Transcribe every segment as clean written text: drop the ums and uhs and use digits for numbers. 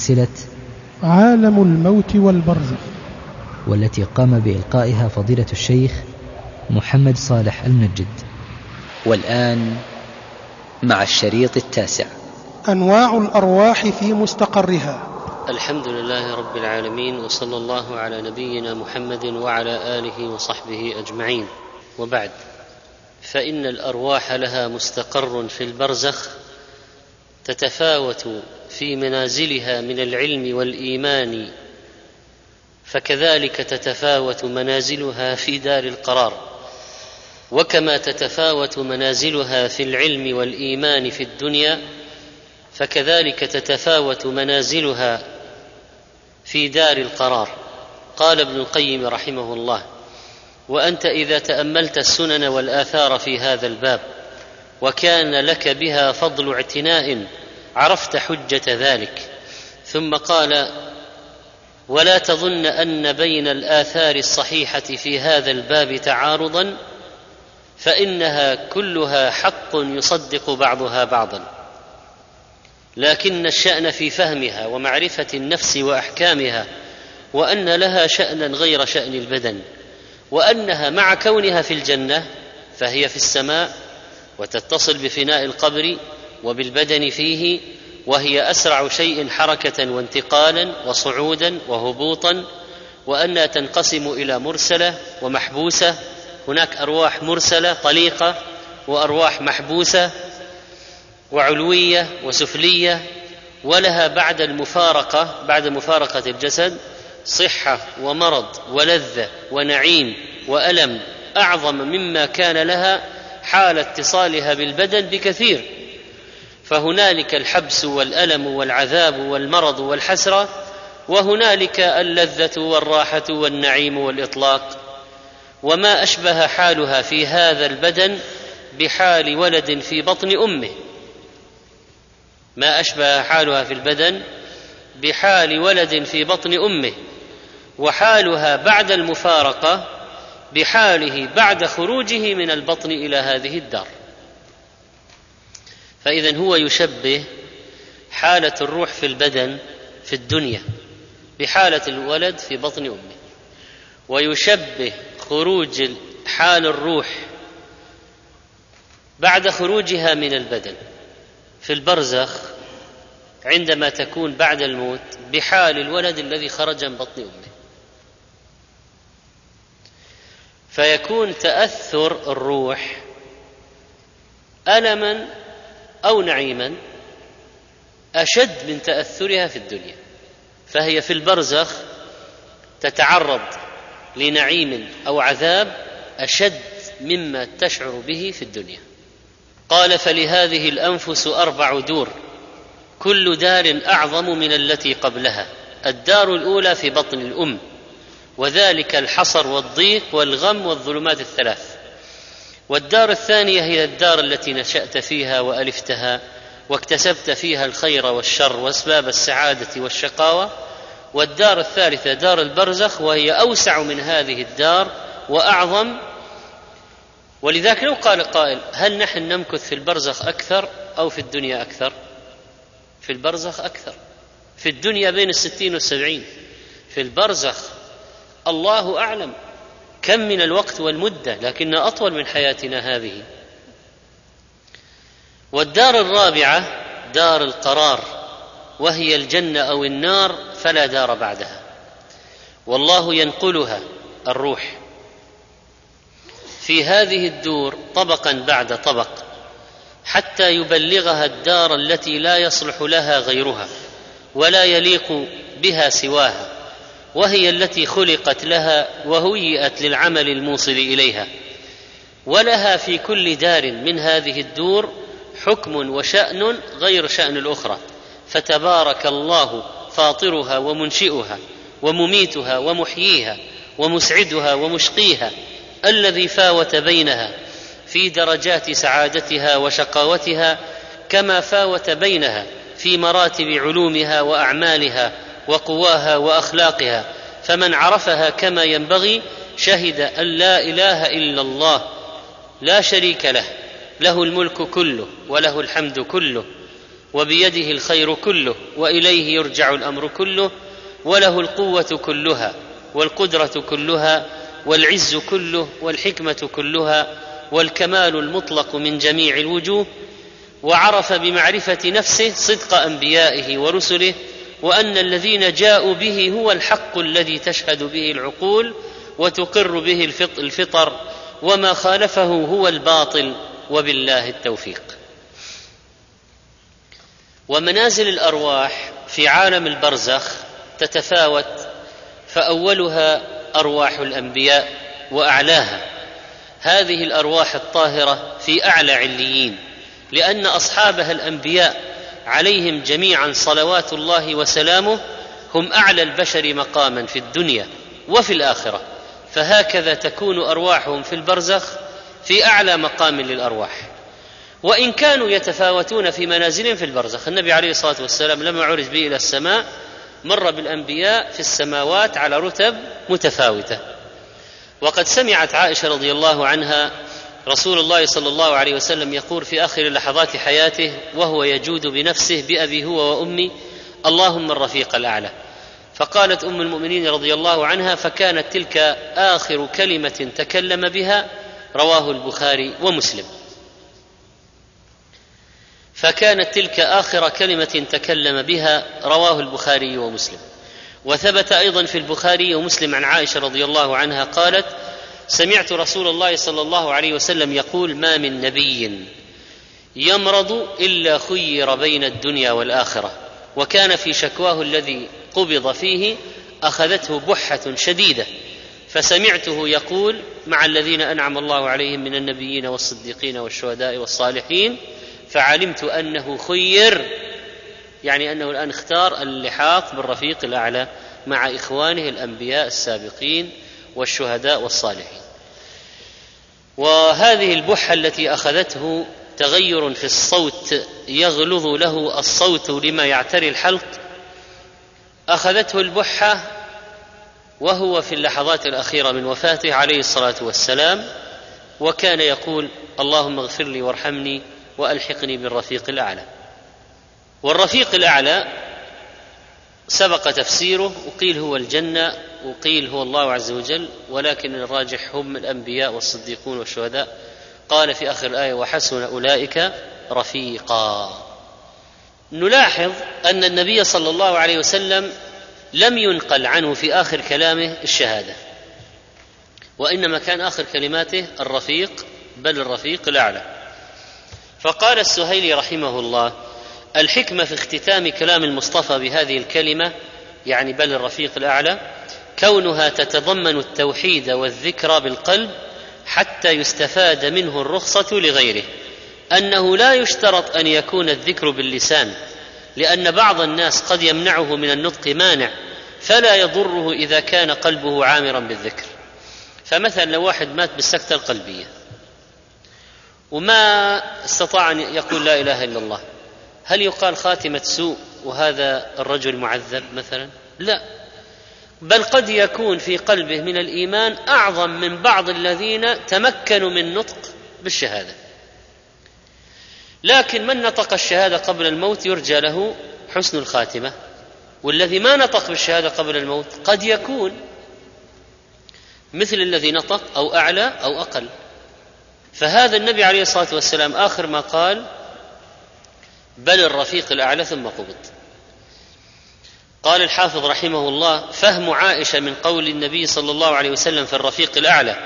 سلسلة عالم الموت والبرزخ، والتي قام بإلقائها فضيلة الشيخ محمد صالح المنجد. والآن مع الشريط التاسع، أنواع الأرواح في مستقرها. الحمد لله رب العالمين، وصلى الله على نبينا محمد وعلى آله وصحبه أجمعين، وبعد. فإن الأرواح لها مستقر في البرزخ، تتفاوت في منازلها من العلم والإيمان، فكذلك تتفاوت منازلها في دار القرار، وكما تتفاوت منازلها في العلم والإيمان في الدنيا، فكذلك تتفاوت منازلها في دار القرار. قال ابن القيم رحمه الله: وأنت إذا تأملت السنن والآثار في هذا الباب وكان لك بها فضل اعتناء عرفت حجة ذلك. ثم قال: ولا تظن أن بين الآثار الصحيحة في هذا الباب تعارضا، فإنها كلها حق يصدق بعضها بعضا، لكن الشأن في فهمها ومعرفة النفس وأحكامها، وأن لها شأنا غير شأن البدن، وأنها مع كونها في الجنة فهي في السماء وتتصل بفناء القبر وبالبدن فيه، وهي أسرع شيء حركة وانتقالا وصعودا وهبوطا، وأنها تنقسم إلى مرسلة ومحبوسة. هناك أرواح مرسلة طليقة، وأرواح محبوسة وعلوية وسفلية. ولها بعد مفارقة الجسد صحة ومرض ولذة ونعيم وألم أعظم مما كان لها حال اتصالها بالبدن بكثير، فهنالك الحبس والألم والعذاب والمرض والحسرة، وهنالك اللذة والراحة والنعيم والإطلاق. وما أشبه حالها في هذا البدن بحال ولد في بطن أمه، ما أشبه حالها في البدن بحال ولد في بطن أمه، وحالها بعد المفارقة بحاله بعد خروجه من البطن إلى هذه الدار. فإذن هو يشبه حالة الروح في البدن في الدنيا بحالة الولد في بطن أمه، ويشبه خروج حال الروح بعد خروجها من البدن في البرزخ عندما تكون بعد الموت بحال الولد الذي خرج من بطن أمه. فيكون تأثر الروح ألما أو نعيما أشد من تأثرها في الدنيا، فهي في البرزخ تتعرض لنعيم أو عذاب أشد مما تشعر به في الدنيا. قال: فلهذه الأنفس 4 دور، كل دار أعظم من التي قبلها. الدار الأولى في بطن الأم، وذلك الحصر والضيق والغم والظلمات 3. والدار الثانية هي الدار التي نشأت فيها وألفتها واكتسبت فيها الخير والشر وأسباب السعادة والشقاوة. والدار الثالثة دار البرزخ، وهي أوسع من هذه الدار وأعظم. ولذلك لو قال قائل: هل نحن نمكث في البرزخ أكثر أو في الدنيا أكثر؟ في البرزخ أكثر، في الدنيا بين 60 و70، في البرزخ الله أعلم كم من الوقت والمدة، لكن أطول من حياتنا هذه. والدار الرابعة دار القرار، وهي الجنة أو النار، فلا دار بعدها، والله ينقلها الروح في هذه الدور طبقا بعد طبق حتى يبلغها الدار التي لا يصلح لها غيرها ولا يليق بها سواها، وهي التي خلقت لها وهيئت للعمل الموصل إليها. ولها في كل دار من هذه الدور حكم وشأن غير شأن الأخرى، فتبارك الله فاطرها ومنشئها ومميتها ومحييها ومسعدها ومشقيها، الذي فاوت بينها في درجات سعادتها وشقاوتها، كما فاوت بينها في مراتب علومها وأعمالها وقواها وأخلاقها. فمن عرفها كما ينبغي شهد أن لا إله إلا الله لا شريك له، له الملك كله وله الحمد كله، وبيده الخير كله، وإليه يرجع الأمر كله، وله القوة كلها، والقدرة كلها، والعز كله، والحكمة كلها، والكمال المطلق من جميع الوجوه. وعرف بمعرفة نفسه صدق أنبيائه ورسله، وأن الذين جاءوا به هو الحق الذي تشهد به العقول وتقر به الفطر، وما خالفه هو الباطل، وبالله التوفيق. ومنازل الأرواح في عالم البرزخ تتفاوت، فأولها أرواح الأنبياء وأعلاها، هذه الأرواح الطاهرة في أعلى عليين، لأن أصحابها الأنبياء عليهم جميعا صلوات الله وسلامه هم أعلى البشر مقاما في الدنيا وفي الآخرة، فهكذا تكون أرواحهم في البرزخ في أعلى مقام للأرواح. وإن كانوا يتفاوتون في منازلهم في البرزخ، النبي عليه الصلاة والسلام لما عرج به إلى السماء مر بالأنبياء في السماوات على رتب متفاوتة. وقد سمعت عائشة رضي الله عنها رسول الله صلى الله عليه وسلم يقول في آخر لحظات حياته وهو يجود بنفسه بأبي هو وأمي، اللهم الرفيق الأعلى. فقالت أم المؤمنين رضي الله عنها فكانت تلك آخر كلمة تكلم بها، رواه البخاري ومسلم. وثبت أيضا في البخاري ومسلم عن عائشة رضي الله عنها قالت: سمعت رسول الله صلى الله عليه وسلم يقول: ما من نبي يمرض إلا خير بين الدنيا والآخرة، وكان في شكواه الذي قبض فيه أخذته بحة شديدة، فسمعته يقول مع الذين أنعم الله عليهم من النبيين والصديقين والشهداء والصالحين، فعلمت أنه خير، يعني أنه الآن اختار اللحاق بالرفيق الأعلى مع إخوانه الأنبياء السابقين والشهداء والصالحين. وهذه البحة التي أخذته تغير في الصوت يغلظ له الصوت لما يعتري الحلق، أخذته البحة وهو في اللحظات الأخيرة من وفاته عليه الصلاة والسلام، وكان يقول: اللهم اغفر لي وارحمني وألحقني بالرفيق الأعلى. والرفيق الأعلى سبق تفسيره، وقيل هو الجنة، وقيل هو الله عز وجل، ولكن الراجح هم الأنبياء والصديقون والشهداء. قال في آخر الآية: وحسن أولئك رفيقا. نلاحظ أن النبي صلى الله عليه وسلم لم ينقل عنه في آخر كلامه الشهادة، وإنما كان آخر كلماته الرفيق، بل الرفيق الأعلى. فقال السهيلي رحمه الله: الحكمة في اختتام كلام المصطفى بهذه الكلمة، يعني بل الرفيق الأعلى، كونها تتضمن التوحيد والذكرى بالقلب حتى يستفاد منه الرخصة لغيره، أنه لا يشترط أن يكون الذكر باللسان، لأن بعض الناس قد يمنعه من النطق مانع، فلا يضره إذا كان قلبه عامرا بالذكر. فمثلا لو واحد مات بالسكتة القلبية وما استطاع أن يقول لا إله إلا الله، هل يقال خاتمة سوء وهذا الرجل معذب مثلا؟ لا، بل قد يكون في قلبه من الإيمان أعظم من بعض الذين تمكنوا من نطق بالشهادة. لكن من نطق الشهادة قبل الموت يرجى له حسن الخاتمة، والذي ما نطق بالشهادة قبل الموت قد يكون مثل الذي نطق أو أعلى أو أقل. فهذا النبي عليه الصلاة والسلام آخر ما قال: بل الرفيق الأعلى، ثم قبض. قال الحافظ رحمه الله: فهم عائشة من قول النبي صلى الله عليه وسلم في الرفيق الأعلى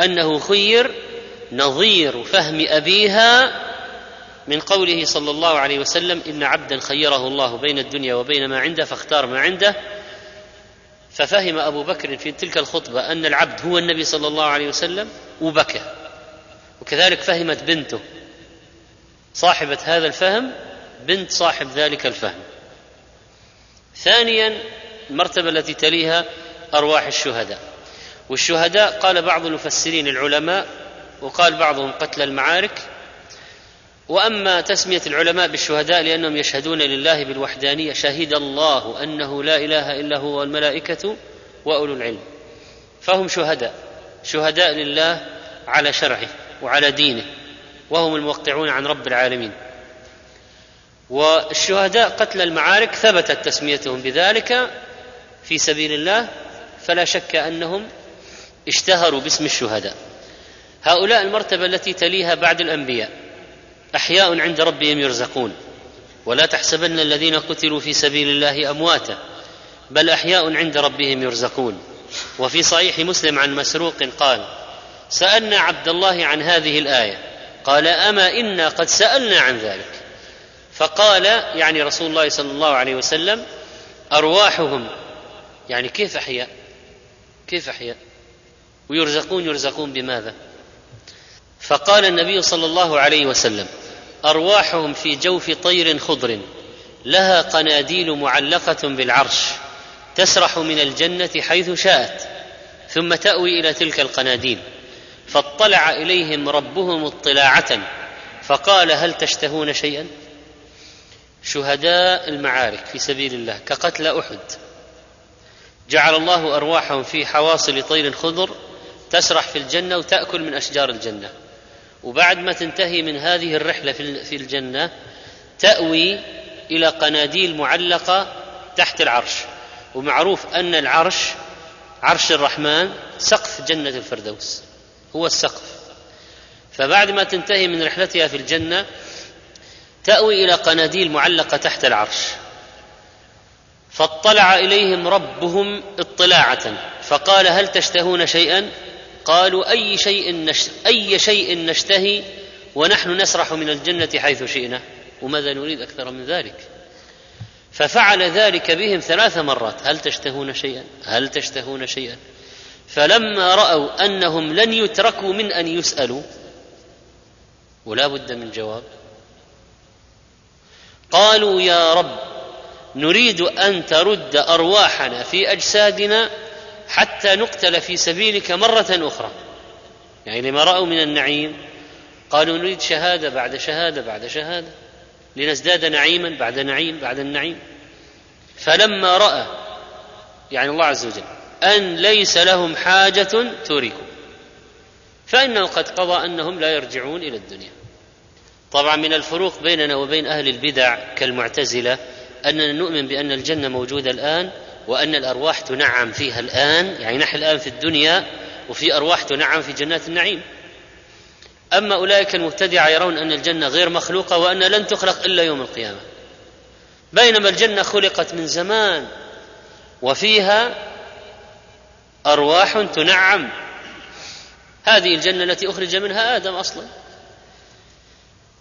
أنه خير نظير فهم أبيها من قوله صلى الله عليه وسلم: إن عبدا خيره الله بين الدنيا وبين ما عنده فاختار ما عنده. ففهم أبو بكر في تلك الخطبة أن العبد هو النبي صلى الله عليه وسلم وبكى، وكذلك فهمت بنته صاحبة هذا الفهم، بنت صاحب ذلك الفهم. ثانيا، المرتبة التي تليها أرواح الشهداء. والشهداء قال بعض المفسرين العلماء، وقال بعضهم قتل المعارك. وأما تسمية العلماء بالشهداء لأنهم يشهدون لله بالوحدانية: شهد الله أنه لا إله إلا هو والملائكة وأولو العلم. فهم شهداء، شهداء لله على شرعه وعلى دينه، وهم الموقعون عن رب العالمين. والشهداء قتل المعارك ثبتت تسميتهم بذلك في سبيل الله، فلا شك أنهم اشتهروا باسم الشهداء. هؤلاء المرتبة التي تليها بعد الأنبياء أحياء عند ربهم يرزقون، ولا تحسبن الذين قتلوا في سبيل الله أمواتا بل أحياء عند ربهم يرزقون. وفي صحيح مسلم عن مسروق قال: سألنا عبد الله عن هذه الآية قال: أما إنا قد سألنا عن ذلك، فقال يعني رسول الله صلى الله عليه وسلم: أرواحهم يعني كيف أحياء، كيف أحياء ويرزقون، يرزقون بماذا؟ فقال النبي صلى الله عليه وسلم: أرواحهم في جوف طير خضر لها قناديل معلقة بالعرش تسرح من الجنة حيث شاءت، ثم تأوي إلى تلك القناديل، فاطلع إليهم ربهم اطلاعة فقال: هل تشتهون شيئا؟ شهداء المعارك في سبيل الله كقتل أحد، جعل الله أرواحهم في حواصل طير خضر تسرح في الجنة وتأكل من أشجار الجنة، وبعد ما تنتهي من هذه الرحلة في الجنة تأوي إلى قناديل معلقة تحت العرش. ومعروف أن العرش عرش الرحمن سقف جنة الفردوس، هو السقف، فبعد ما تنتهي من رحلتها في الجنة تأوي إلى قناديل معلقة تحت العرش، فاطلع إليهم ربهم اطلاعة فقال: هل تشتهون شيئا؟ قالوا: أي شيء نشتهي ونحن نسرح من الجنة حيث شئنا، وماذا نريد أكثر من ذلك؟ ففعل ذلك بهم 3 مرات: هل تشتهون شيئا؟ هل تشتهون شيئا؟ فلما رأوا أنهم لن يتركوا من أن يسألوا ولا بد من جواب، قالوا: يا رب نريد أن ترد أرواحنا في أجسادنا حتى نقتل في سبيلك مرة أخرى. يعني لما رأوا من النعيم قالوا: نريد شهادة بعد شهادة بعد شهادة لنزداد نعيما بعد نعيم بعد النعيم. فلما رأى يعني الله عز وجل أن ليس لهم حاجة تركوا، فإنه قد قضى أنهم لا يرجعون إلى الدنيا. طبعا من الفروق بيننا وبين أهل البدع كالمعتزلة أننا نؤمن بأن الجنة موجودة الآن، وأن الأرواح تنعم فيها الآن، يعني نحن الآن في الدنيا وفي أرواح تنعم في جنات النعيم. أما أولئك المبتدعة يرون أن الجنة غير مخلوقة وأن لن تخلق إلا يوم القيامة، بينما الجنة خلقت من زمان وفيها أرواح تنعم، هذه الجنة التي أخرج منها آدم أصلا.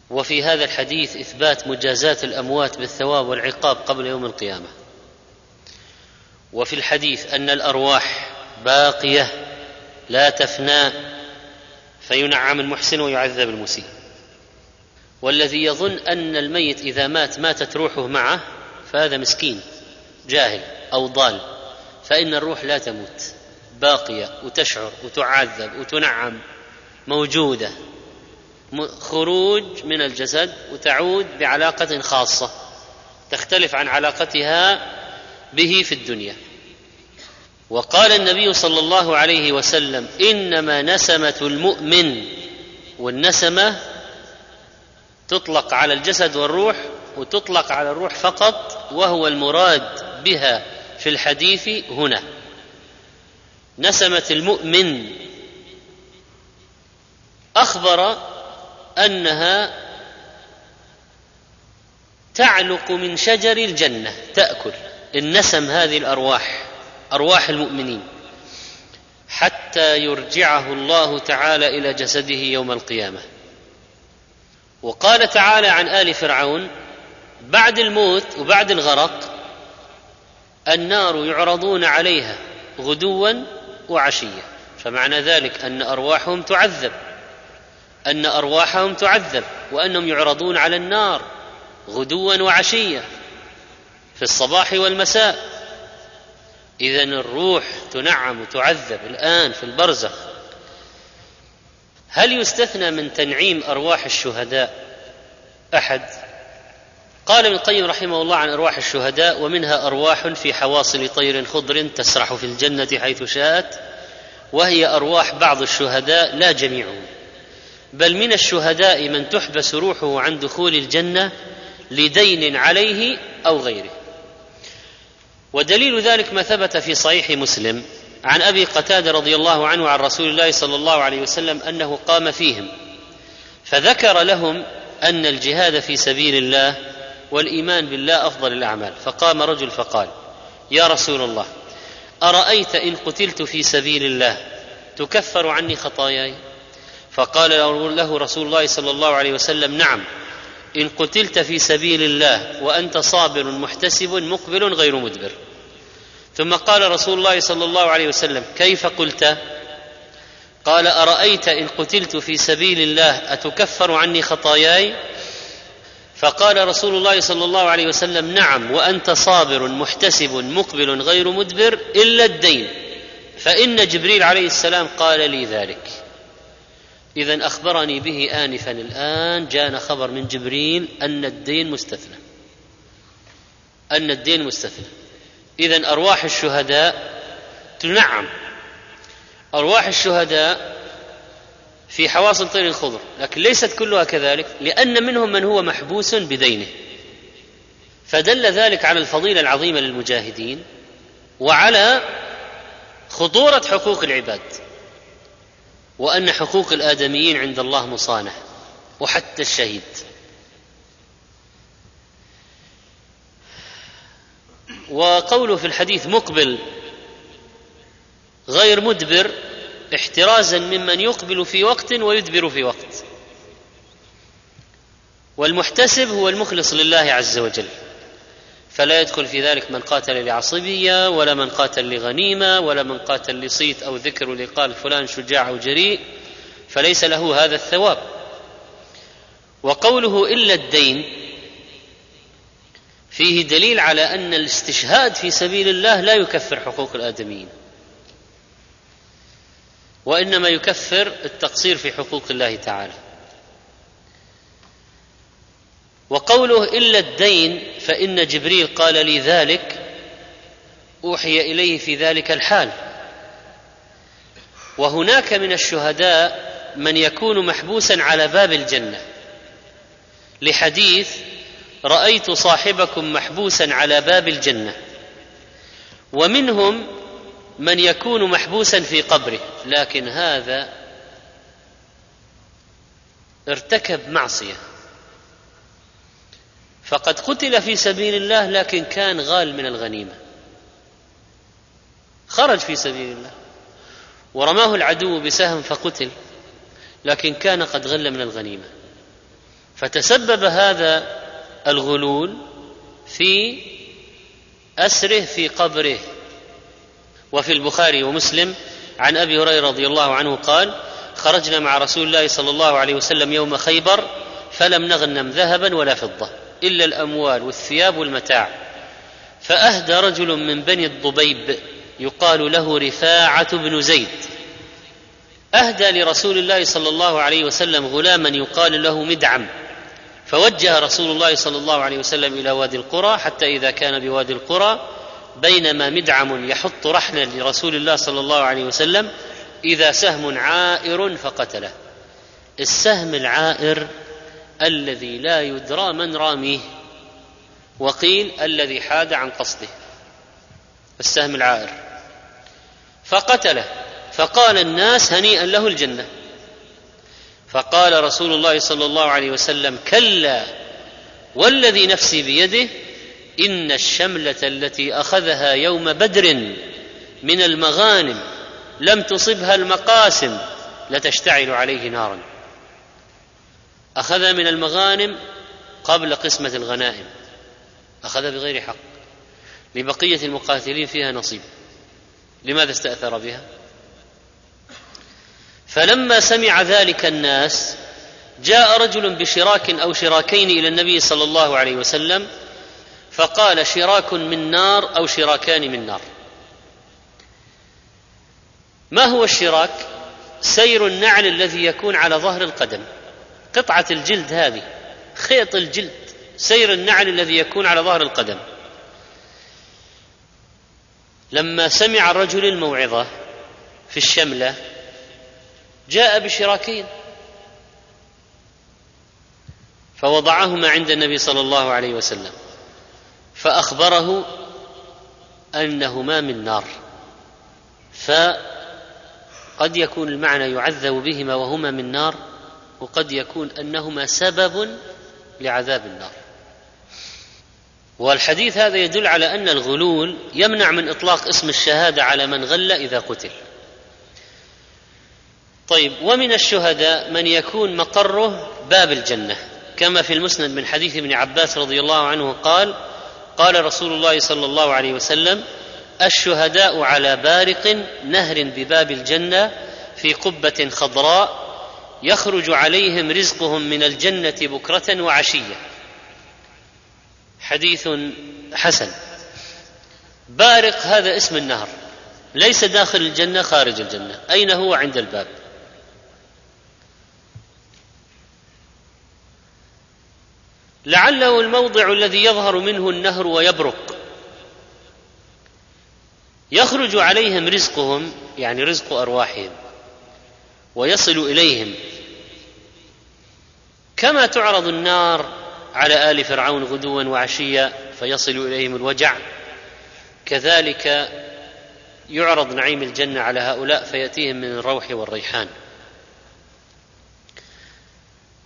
وفي هذا الحديث إثبات مجازات الأموات بالثواب والعقاب قبل يوم القيامة. وفي الحديث أن الأرواح باقية لا تفنى، فينعم المحسن ويعذب المسيء. والذي يظن أن الميت إذا مات ماتت روحه معه فهذا مسكين جاهل أو ضال، فإن الروح لا تموت، باقية وتشعر وتعذب وتنعم، موجودة، خروج من الجسد وتعود بعلاقة خاصة تختلف عن علاقتها به في الدنيا. وقال النبي صلى الله عليه وسلم: إنما نسمة المؤمن. والنسمة تطلق على الجسد والروح، وتطلق على الروح فقط، وهو المراد بها في الحديث هنا نسمة المؤمن. أخبر أنها تعلق من شجر الجنة تأكل النسم، هذه الأرواح، أرواح المؤمنين، حتى يرجعه الله تعالى إلى جسده يوم القيامة. وقال تعالى عن آل فرعون بعد الموت وبعد الغرق: النار يعرضون عليها غدوا وعشية. فمعنى ذلك أن أرواحهم تعذب وأنهم يعرضون على النار غدوا وعشية في الصباح والمساء. إذن الروح تنعم وتعذب الآن في البرزخ. هل يستثنى من تنعيم أرواح الشهداء أحد؟ قال ابن القيم رحمه الله عن أرواح الشهداء: ومنها أرواح في حواصل طير خضر تسرح في الجنة حيث شاءت، وهي أرواح بعض الشهداء لا جميعهم، بل من الشهداء من تحبس روحه عن دخول الجنة لدين عليه أو غيره. ودليل ذلك ما ثبت في صحيح مسلم عن أبي قتادة رضي الله عنه عن رسول الله صلى الله عليه وسلم أنه قام فيهم فذكر لهم أن الجهاد في سبيل الله والإيمان بالله أفضل الأعمال، فقام رجل فقال: يا رسول الله، أرأيت إن قتلت في سبيل الله تكفر عني خطاياي؟ فقال له رسول الله صلى الله عليه وسلم: نعم، إن قتلت في سبيل الله وأنت صابر محتسب مقبل غير مدبر. ثم قال رسول الله صلى الله عليه وسلم: كيف قلت؟ قال: أرأيت إن قتلت في سبيل الله أتكفر عني خطاياي؟ فقال رسول الله صلى الله عليه وسلم: نعم، وأنت صابر محتسب مقبل غير مدبر إلا الدين، فإن جبريل عليه السلام قال لي ذلك. إذن أخبرني به آنفا، الآن جاءنا خبر من جبريل أن الدين مستثنى، أن الدين مستثنى. إذن أرواح الشهداء تنعم، أرواح الشهداء في حواصل طير الخضر، لكن ليست كلها كذلك، لأن منهم من هو محبوس بدينه، فدل ذلك على الفضيلة العظيمة للمجاهدين وعلى خطورة حقوق العباد، وأن حقوق الآدميين عند الله مصانة، وحتى الشهيد. وقوله في الحديث مقبل غير مدبر احترازا ممن يقبل في وقت ويدبر في وقت. والمحتسب هو المخلص لله عز وجل، فلا يدخل في ذلك من قاتل لعصبية، ولا من قاتل لغنيمة، ولا من قاتل لصيت أو ذكر لقال فلان شجاع أو جريء، فليس له هذا الثواب. وقوله إلا الدين فيه دليل على أن الاستشهاد في سبيل الله لا يكفر حقوق الآدميين، وإنما يكفر التقصير في حقوق الله تعالى. وقوله إلا الدين فإن جبريل قال لي ذلك، أوحي إليه في ذلك الحال. وهناك من الشهداء من يكون محبوسا على باب الجنة، لحديث: رأيت صاحبكم محبوسا على باب الجنة. ومنهم من يكون محبوسا في قبره، لكن هذا ارتكب معصية، فقد قتل في سبيل الله لكن كان غال من الغنيمة، خرج في سبيل الله ورماه العدو بسهم فقتل، لكن كان قد غل من الغنيمة، فتسبب هذا الغلول في أسره في قبره. وفي البخاري ومسلم عن أبي هريرة رضي الله عنه قال: خرجنا مع رسول الله صلى الله عليه وسلم يوم خيبر فلم نغنم ذهبا ولا فضة إلا الأموال والثياب والمتاع، فأهدى رجل من بني الضبيب يقال له رفاعة بن زيد، أهدى لرسول الله صلى الله عليه وسلم غلاما يقال له مدعم، فوجه رسول الله صلى الله عليه وسلم إلى وادي القرى، حتى إذا كان بوادي القرى بينما مدعم يحط رحلا لرسول الله صلى الله عليه وسلم إذا سهم عائر فقتله. السهم العائر الذي لا يدرى من راميه، وقيل الذي حاد عن قصده، السهم العائر، فقتله، فقال الناس: هنيئا له الجنة. فقال رسول الله صلى الله عليه وسلم: كلا والذي نفسي بيده، إن الشملة التي أخذها يوم بدر من المغانم لم تصبها المقاسم لتشتعل عليه نارا. أخذها من المغانم قبل قسمة الغنائم، أخذها بغير حق، لبقية المقاتلين فيها نصيب، لماذا استأثر بها؟ فلما سمع ذلك الناس جاء رجل بشراك أو شراكين إلى النبي صلى الله عليه وسلم، فقال: شراك من نار أو شراكان من نار. ما هو الشراك؟ سير النعل الذي يكون على ظهر القدم، قطعة الجلد هذه، خيط الجلد، سير النعل الذي يكون على ظهر القدم. لما سمع الرجل الموعظة في الشملة جاء بشراكين، فوضعهما عند النبي صلى الله عليه وسلم فأخبره أنهما من نار، فقد يكون المعنى يعذب بهما وهما من نار، وقد يكون أنهما سبب لعذاب النار. والحديث هذا يدل على أن الغلول يمنع من إطلاق اسم الشهادة على من غل إذا قتل. طيب، ومن الشهداء من يكون مقره باب الجنة، كما في المسند من حديث ابن عباس رضي الله عنه قال: قال رسول الله صلى الله عليه وسلم: الشهداء على بارق نهر بباب الجنة في قبة خضراء يخرج عليهم رزقهم من الجنة بكرة وعشية. حديث حسن. بارق هذا اسم النهر، ليس داخل الجنة خارج الجنة، أين هو؟ عند الباب. لعله الموضع الذي يظهر منه النهر ويبرق. يخرج عليهم رزقهم، يعني رزق أرواحهم، ويصل إليهم، كما تعرض النار على آل فرعون غدوا وعشيا فيصل إليهم الوجع، كذلك يعرض نعيم الجنة على هؤلاء فيأتيهم من الروح والريحان.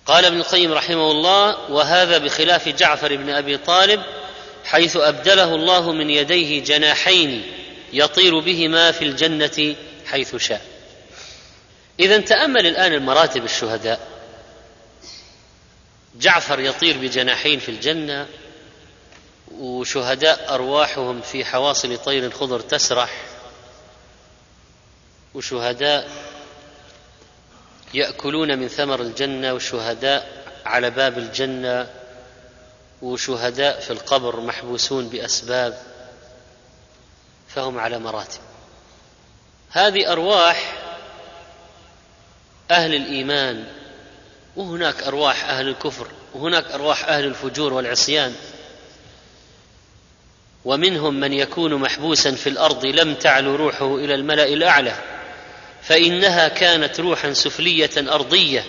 قال ابن القيم رحمه الله: وهذا بخلاف جعفر بن أبي طالب، حيث أبدله الله من يديه جناحين يطير بهما في الجنة حيث شاء. إذن تأمل الآن المراتب الشهداء: جعفر يطير بجناحين في الجنة، وشهداء أرواحهم في حواصل طير خضر تسرح، وشهداء يأكلون من ثمر الجنة، وشهداء على باب الجنة، وشهداء في القبر محبوسون بأسباب، فهم على مراتب. هذه أرواح أهل الإيمان، وهناك أرواح أهل الكفر، وهناك أرواح أهل الفجور والعصيان، ومنهم من يكون محبوسا في الأرض لم تعلو روحه إلى الملأ الأعلى، فإنها كانت روحا سفلية أرضية،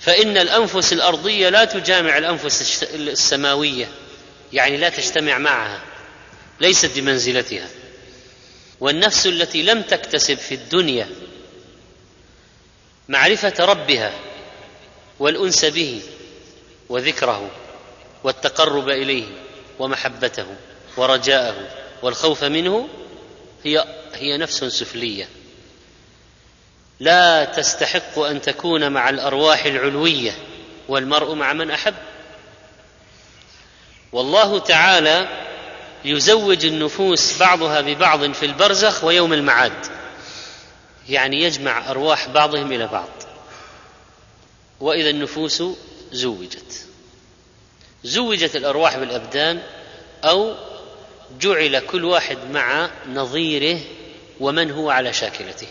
فإن الأنفس الأرضية لا تجامع الأنفس السماوية، يعني لا تجتمع معها، ليست بمنزلتها. والنفس التي لم تكتسب في الدنيا معرفة ربها والأنس به وذكره والتقرب إليه ومحبته ورجاءه والخوف منه، هي نفس سفلية لا تستحق أن تكون مع الأرواح العلوية، والمرء مع من أحب. والله تعالى يزوج النفوس بعضها ببعض في البرزخ ويوم المعاد، يعني يجمع أرواح بعضهم إلى بعض. وإذا النفوس زوجت الأرواح بالأبدان، أو جعل كل واحد مع نظيره ومن هو على شاكلته.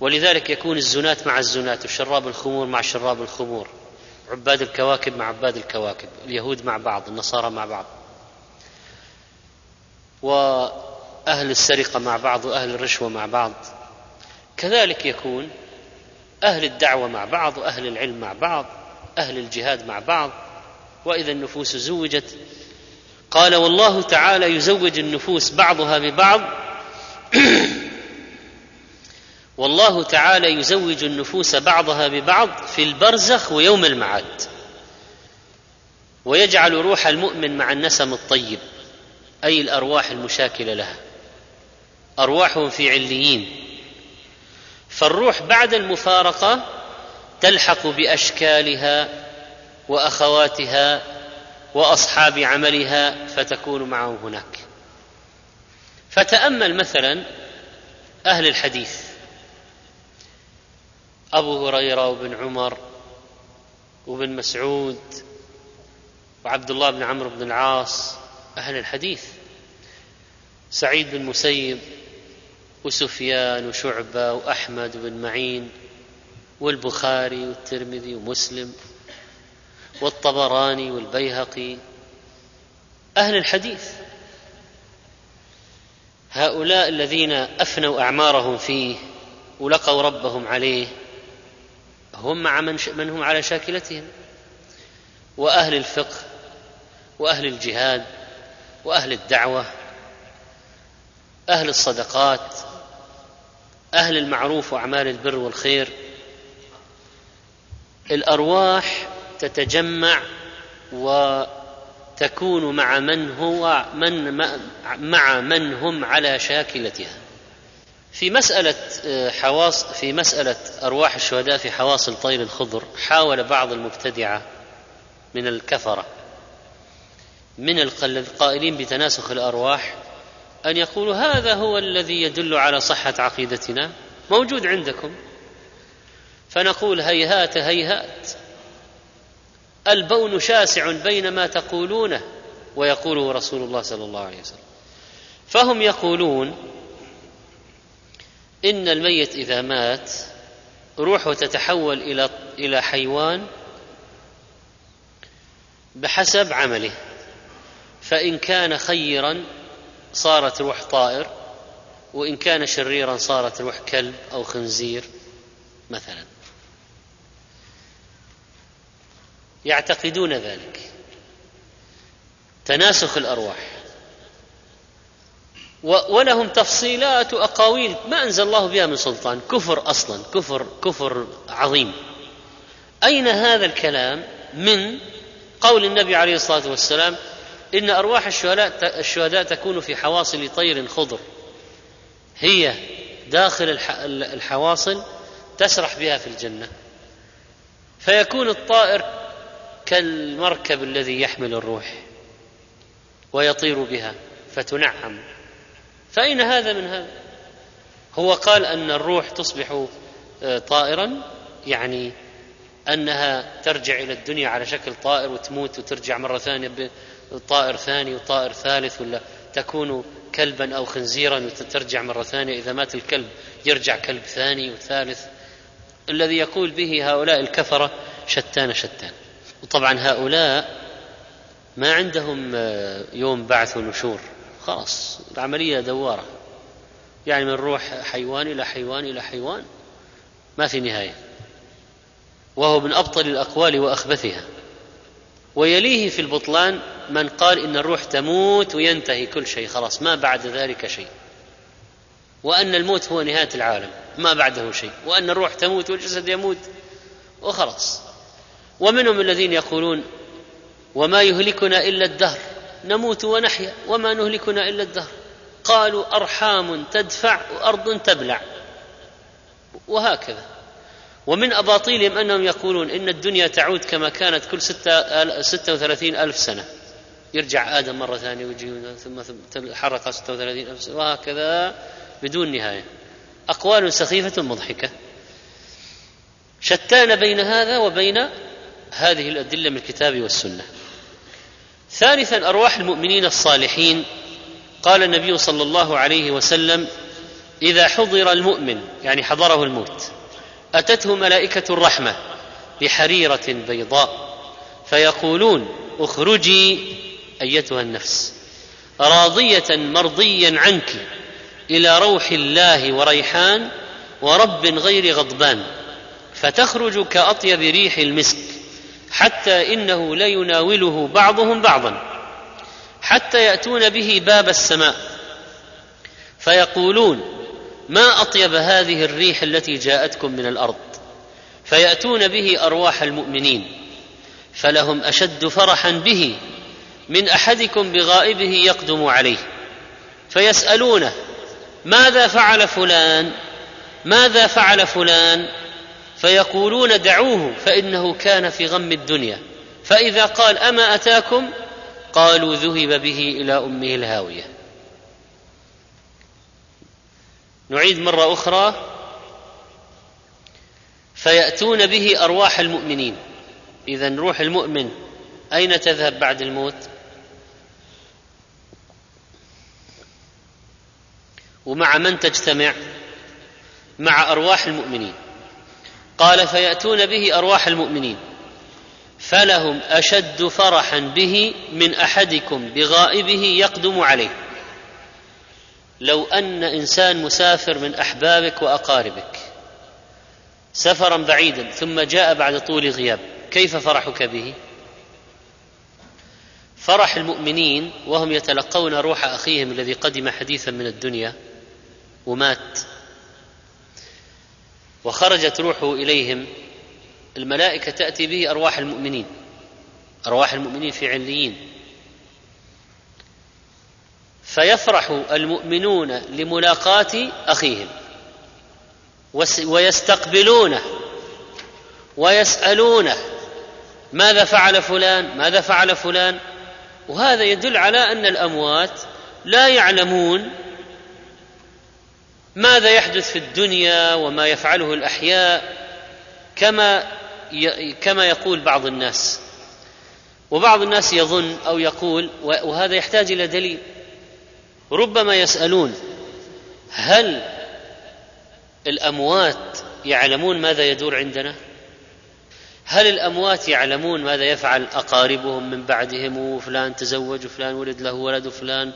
ولذلك يكون الزنات مع الزنات، والشراب الخمور مع شراب الخمور، عباد الكواكب مع عباد الكواكب، اليهود مع بعض، النصارى مع بعض، وأهل السرقة مع بعض، وأهل الرشوة مع بعض. كذلك يكون أهل الدعوة مع بعض، وأهل العلم مع بعض، أهل الجهاد مع بعض. وإذا النفوس زوجت. قال: والله تعالى يزوج النفوس بعضها ببعض. والله تعالى يزوج النفوس بعضها ببعض في البرزخ ويوم المعاد، ويجعل روح المؤمن مع النسم الطيب، أي الأرواح المشاكلة لها، أرواحهم في عليين. فالروح بعد المفارقة تلحق بأشكالها وأخواتها وأصحاب عملها، فتكون معهم هناك. فتأمل مثلا أهل الحديث: أبو هريرة وابن عمر وابن مسعود وعبد الله بن عمرو بن العاص، أهل الحديث، سعيد بن مسيب وسفيان وشعبة وأحمد بن معين والبخاري والترمذي ومسلم والطبراني والبيهقي، أهل الحديث. هؤلاء الذين أفنوا أعمارهم فيه ولقوا ربهم عليه هم مع من هم على شاكلتهم. وأهل الفقه وأهل الجهاد وأهل الدعوة، أهل الصدقات، أهل المعروف وأعمال البر والخير. الأرواح تتجمع وتكون مع من هم على شاكلتها. في مسألة أرواح الشهداء في حواصل طير الخضر، حاول بعض المبتدعة من الكفرة من القائلين بتناسخ الأرواح أن يقولوا هذا هو الذي يدل على صحة عقيدتنا، موجود عندكم، فنقول هيهات هيهات، البون شاسع بين ما تقولونه ويقوله رسول الله صلى الله عليه وسلم. فهم يقولون إن الميت إذا مات روحه تتحول إلى حيوان بحسب عمله، فإن كان خيرا صارت روح طائر، وإن كان شريرا صارت روح كلب أو خنزير مثلا، يعتقدون ذلك تناسخ الأرواح. ولهم تفصيلات وأقاويل ما أنزل الله بها من سلطان، كفر أصلا، كفر عظيم. أين هذا الكلام من قول النبي عليه الصلاة والسلام إن أرواح الشهداء تكون في حواصل طير خضر، هي داخل الحواصل تسرح بها في الجنة، فيكون الطائر كالمركب الذي يحمل الروح ويطير بها فتنعم. فأين هذا من هذا؟ هو قال أن الروح تصبح طائرا، يعني أنها ترجع إلى الدنيا على شكل طائر وتموت وترجع مرة ثانية بطائر ثاني وطائر ثالث، ولا تكون كلبا أو خنزيرا وترجع مرة ثانية، إذا مات الكلب يرجع كلب ثاني وثالث. الذي يقول به هؤلاء الكفرة شتان. وطبعا هؤلاء ما عندهم يوم بعث ونشور، خلاص العملية دوارة، يعني من روح حيوان إلى حيوان إلى حيوان ما في نهاية، وهو من أبطل الأقوال وأخبثها. ويليه في البطلان من قال إن الروح تموت وينتهي كل شيء، خلاص ما بعد ذلك شيء، وأن الموت هو نهاية العالم ما بعده شيء، وأن الروح تموت والجسد يموت وخلاص. ومنهم الذين يقولون وما يهلكنا إلا الدهر، نموت ونحيا وما نهلكنا إلا الدهر، قالوا أرحام تدفع وأرض تبلع، وهكذا. ومن أباطيلهم أنهم يقولون إن الدنيا تعود كما كانت كل 36,000 سنة، يرجع آدم مرة ثانية ويجي ثم حرق 36,000 سنة، وهكذا بدون نهاية. أقوال سخيفة مضحكة شتان بين هذا وبين هذه الأدلة من الكتاب والسنة. ثالثا أرواح المؤمنين الصالحين، قال النبي صلى الله عليه وسلم إذا حضر المؤمن، يعني حضره الموت، أتته ملائكة الرحمة بحريرة بيضاء فيقولون اخرجي أيتها النفس راضية مرضيا عنك إلى روح الله وريحان ورب غير غضبان، فتخرج كأطيب ريح المسك، حتى إنه ليناوله بعضهم بعضا حتى يأتون به باب السماء، فيقولون ما أطيب هذه الريح التي جاءتكم من الأرض، فيأتون به أرواح المؤمنين، فلهم أشد فرحا به من أحدكم بغائبه يقدم عليه، فيسألونه ماذا فعل فلان، فيقولون دعوه فإنه كان في غم الدنيا، فإذا قال أما أتاكم قالوا ذهب به إلى أمه الهاوية. نعيد مرة أخرى، فيأتون به أرواح المؤمنين. إذن روح المؤمن أين تذهب بعد الموت؟ ومع من تجتمع؟ مع أرواح المؤمنين. قال فيأتون به أرواح المؤمنين فلهم أشد فرحا به من أحدكم بغائبه يقدم عليه. لو أن إنسان مسافر من أحبابك وأقاربك سفرا بعيدا ثم جاء بعد طول غياب، كيف فرحك به؟ فرح المؤمنين وهم يتلقون روح أخيهم الذي قدم حديثا من الدنيا ومات، وخرجت روحه إليهم، الملائكة تأتي به أرواح المؤمنين، أرواح المؤمنين في عليين، فيفرح المؤمنون لملاقاة أخيهم ويستقبلونه ويسألونه ماذا فعل فلان، ماذا فعل فلان. وهذا يدل على أن الأموات لا يعلمون ماذا يحدث في الدنيا وما يفعله الأحياء كما يقول بعض الناس. وبعض الناس يظن أو يقول، وهذا يحتاج إلى دليل، ربما يسألون هل الأموات يعلمون ماذا يدور عندنا؟ هل الأموات يعلمون ماذا يفعل أقاربهم من بعدهم، وفلان تزوج وفلان ولد له ولد وفلان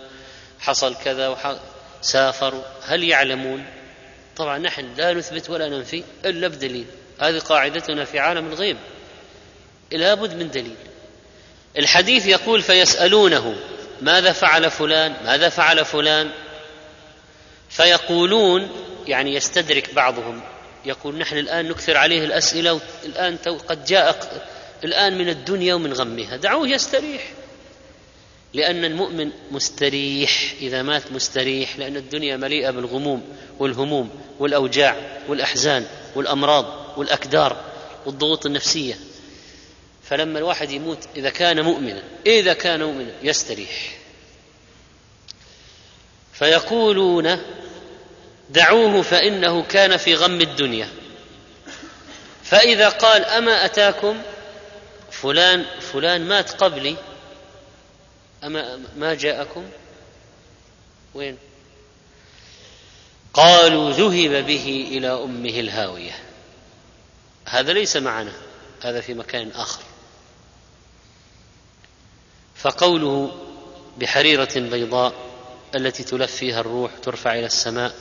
حصل كذا سافر، هل يعلمون؟ طبعا نحن لا نثبت ولا ننفي إلا بدليل، هذه قاعدتنا في عالم الغيب، لابد من دليل. الحديث يقول فيسألونه ماذا فعل فلان، ماذا فعل فلان، فيقولون، يعني يستدرك بعضهم يقول نحن الآن نكثر عليه الأسئلة، الآن قد جاء الآن من الدنيا ومن غمها، دعوه يستريح، لأن المؤمن مستريح إذا مات، مستريح، لأن الدنيا مليئة بالغموم والهموم والأوجاع والأحزان والأمراض والأكدار والضغوط النفسية. فلما الواحد يموت إذا كان مؤمنا يستريح. فيقولون دعوه فإنه كان في غم الدنيا، فإذا قال أما أتاكم فلان مات قبلي، أما ما جاءكم، وين؟ قالوا ذهب به إلى أمه الهاوية. هذا ليس معنا، هذا في مكان آخر. فقوله بحريرة بيضاء التي تلف فيها الروح ترفع إلى السماء،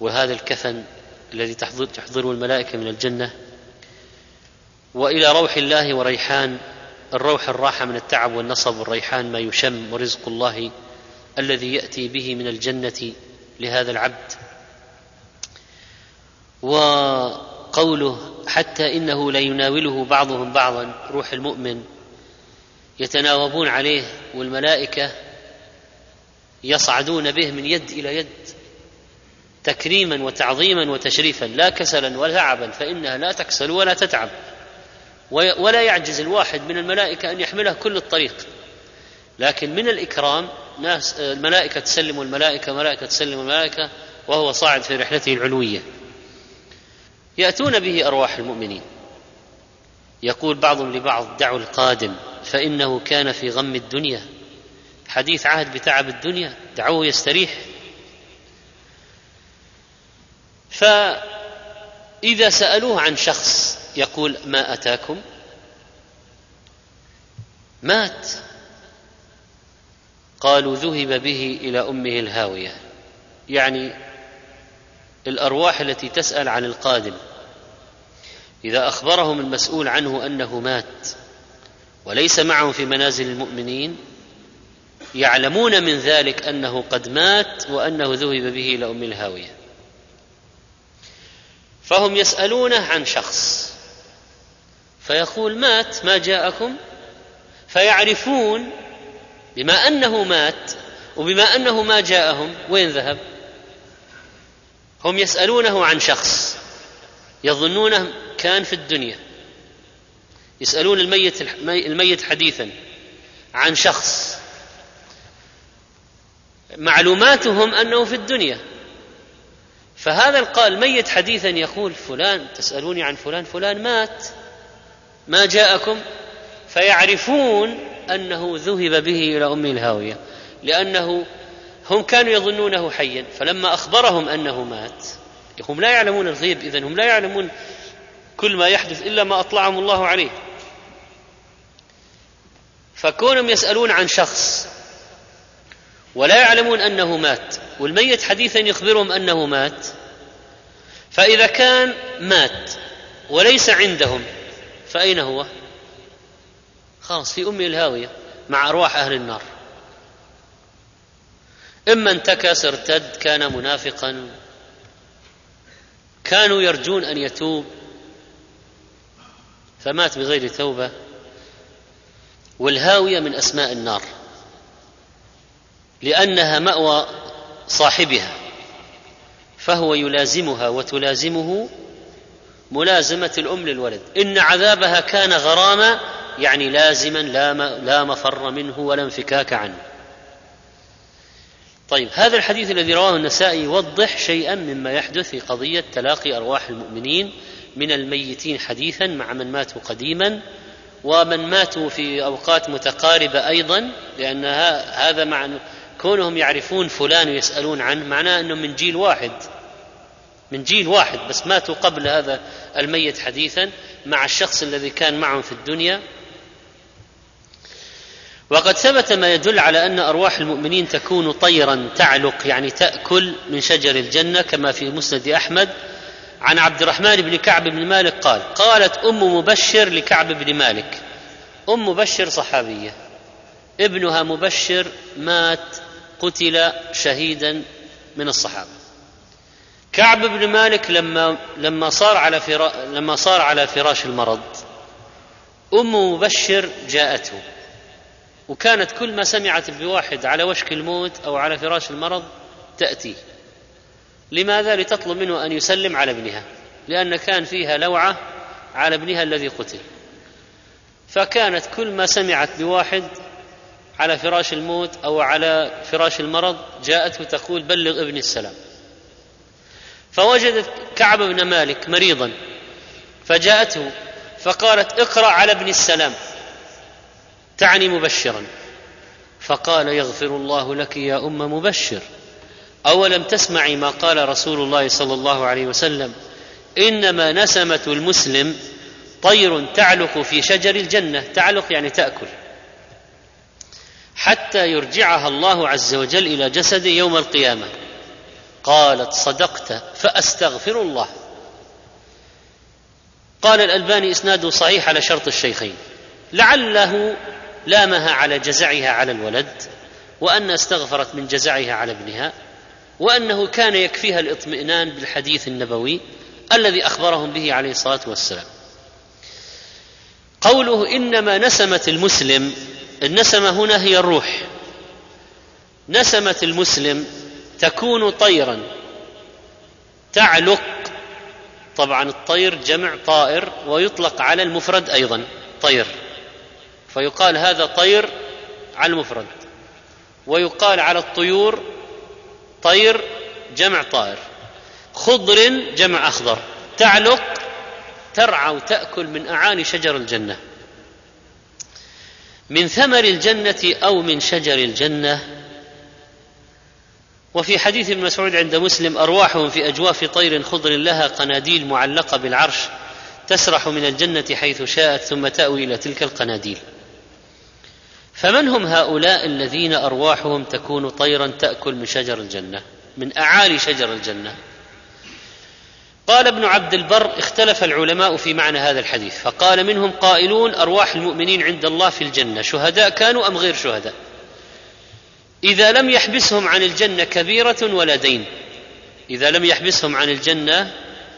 وهذا الكفن الذي تحضره الملائكة من الجنة، وإلى روح الله وريحان، الروح الراحة من التعب والنصب، والريحان ما يشم، ورزق الله الذي يأتي به من الجنة لهذا العبد. وقوله حتى إنه ليناوله بعضهم بعضا، روح المؤمن يتناوبون عليه، والملائكة يصعدون به من يد إلى يد تكريما وتعظيما وتشريفا، لا كسلا ولا تعبا، فإنها لا تكسل ولا تتعب، ولا يعجز الواحد من الملائكة أن يحمله كل الطريق. لكن من الإكرام ناس الملائكة تسلم الملائكة، ملائكة تسلم الملائكة، وهو صاعد في رحلته العلوية. يأتون به أرواح المؤمنين. يقول بعضهم لبعض دعوا القادم فإنه كان في غم الدنيا، حديث عهد بتعب الدنيا، دعوه يستريح. فإذا سألوه عن شخص يقول ما أتاكم، مات، قالوا ذهب به إلى أمه الهاوية، يعني الأرواح التي تسأل عن القادم إذا أخبرهم المسؤول عنه أنه مات وليس معهم في منازل المؤمنين، يعلمون من ذلك أنه قد مات وأنه ذهب به إلى أم الهاوية. فهم يسألونه عن شخص فيقول مات ما جاءكم، فيعرفون بما أنه مات وبما أنه ما جاءهم وين ذهب. هم يسألونه عن شخص يظنونه كان في الدنيا، يسألون الميت حديثا عن شخص معلوماتهم أنه في الدنيا، فهذا القال ميت حديثا يقول فلان، تسألوني عن فلان، فلان مات ما جاءكم، فيعرفون أنه ذهب به إلى أم الهاوية، لأنه هم كانوا يظنونه حيا، فلما أخبرهم أنه مات، هم لا يعلمون الغيب، إذن هم لا يعلمون كل ما يحدث إلا ما أطلعهم الله عليه. فكونهم يسألون عن شخص ولا يعلمون أنه مات، والميت حديثا يخبرهم أنه مات، فإذا كان مات وليس عندهم فأين هو؟ خلاص في أم الهاوية، مع أرواح أهل النار. إما انتكس ارتد كان منافقا، كانوا يرجون أن يتوب فمات بغير توبة. والهاوية من أسماء النار لأنها مأوى صاحبها، فهو يلازمها وتلازمه ملازمة الأم للولد. إن عذابها كان غراما، يعني لازما لا مفر منه ولا انفكاك عنه. طيب، هذا الحديث الذي رواه النسائي يوضح شيئا مما يحدث في قضية تلاقي أرواح المؤمنين من الميتين حديثا مع من ماتوا قديما، ومن ماتوا في أوقات متقاربة أيضا، لأن هذا مع كونهم يعرفون فلان ويسألون عنه معناه أنهم من جيل واحد بس ماتوا قبل هذا الميت حديثا مع الشخص الذي كان معهم في الدنيا. وقد ثبت ما يدل على أن أرواح المؤمنين تكون طيرا تعلق، يعني تأكل من شجر الجنة، كما في مسند أحمد عن عبد الرحمن بن كعب بن مالك قال: قالت أم مبشر لكعب بن مالك. أم مبشر صحابية، ابنها مبشر مات قتل شهيدا من الصحابة. كعب بن مالك لما صار على فراش المرض، أم مبشر جاءته، وكانت كل ما سمعت بواحد على وشك الموت أو على فراش المرض تأتيه. لماذا؟ لتطلب منه أن يسلم على ابنها، لأن كان فيها لوعة على ابنها الذي قتل. فكانت كل ما سمعت بواحد على فراش الموت أو على فراش المرض جاءته تقول: بلغ ابني السلام. فوجدت كعب بن مالك مريضا فجاءته فقالت: اقرأ على ابن السلام، تعني مبشرا. فقال: يغفر الله لك يا أم مبشر، أولم تسمعي ما قال رسول الله صلى الله عليه وسلم: إنما نسمة المسلم طير تعلق في شجر الجنة. تعلق يعني تأكل، حتى يرجعها الله عز وجل إلى جسده يوم القيامة. قالت: صدقت، فأستغفر الله. قال الألباني: إسناده صحيح على شرط الشيخين، لعله لامها على جزعها على الولد، وأن استغفرت من جزعها على ابنها، وأنه كان يكفيها الاطمئنان بالحديث النبوي الذي أخبرهم به عليه الصلاة والسلام. قوله: إنما نسمت المسلم، النسمة هنا هي الروح. نسمت المسلم تكون طيرا تعلق، طبعا الطير جمع طائر، ويطلق على المفرد أيضا طير، فيقال هذا طير على المفرد، ويقال على الطيور طير جمع طائر. خضر جمع أخضر. تعلق ترعى وتأكل من أعاني شجر الجنة، من ثمر الجنة أو من شجر الجنة. وفي حديث ابن مسعود عند مسلم: أرواحهم في أجواف طير خضر لها قناديل معلقة بالعرش، تسرح من الجنة حيث شاءت ثم تأوي إلى تلك القناديل. فمن هم هؤلاء الذين أرواحهم تكون طيرا تأكل من شجر الجنة، من أعالي شجر الجنة؟ قال ابن عبد البر: اختلف العلماء في معنى هذا الحديث، فقال منهم قائلون: أرواح المؤمنين عند الله في الجنة شهداء كانوا أم غير شهداء، إذا لم يحبسهم عن الجنة كبيرة ولا دين، إذا لم يحبسهم عن الجنة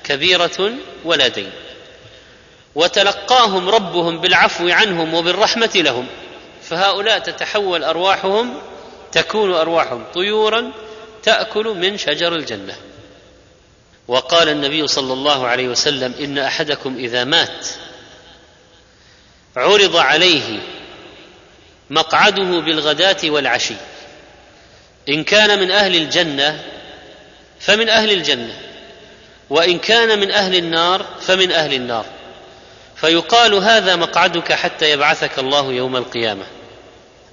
كبيرة ولا دين، وتلقاهم ربهم بالعفو عنهم وبالرحمة لهم، فهؤلاء تتحول أرواحهم، تكون أرواحهم طيورا تأكل من شجر الجنة. وقال النبي صلى الله عليه وسلم: إن أحدكم إذا مات عرض عليه مقعده بالغداة والعشي، إن كان من أهل الجنة فمن أهل الجنة، وإن كان من أهل النار فمن أهل النار، فيقال: هذا مقعدك حتى يبعثك الله يوم القيامة.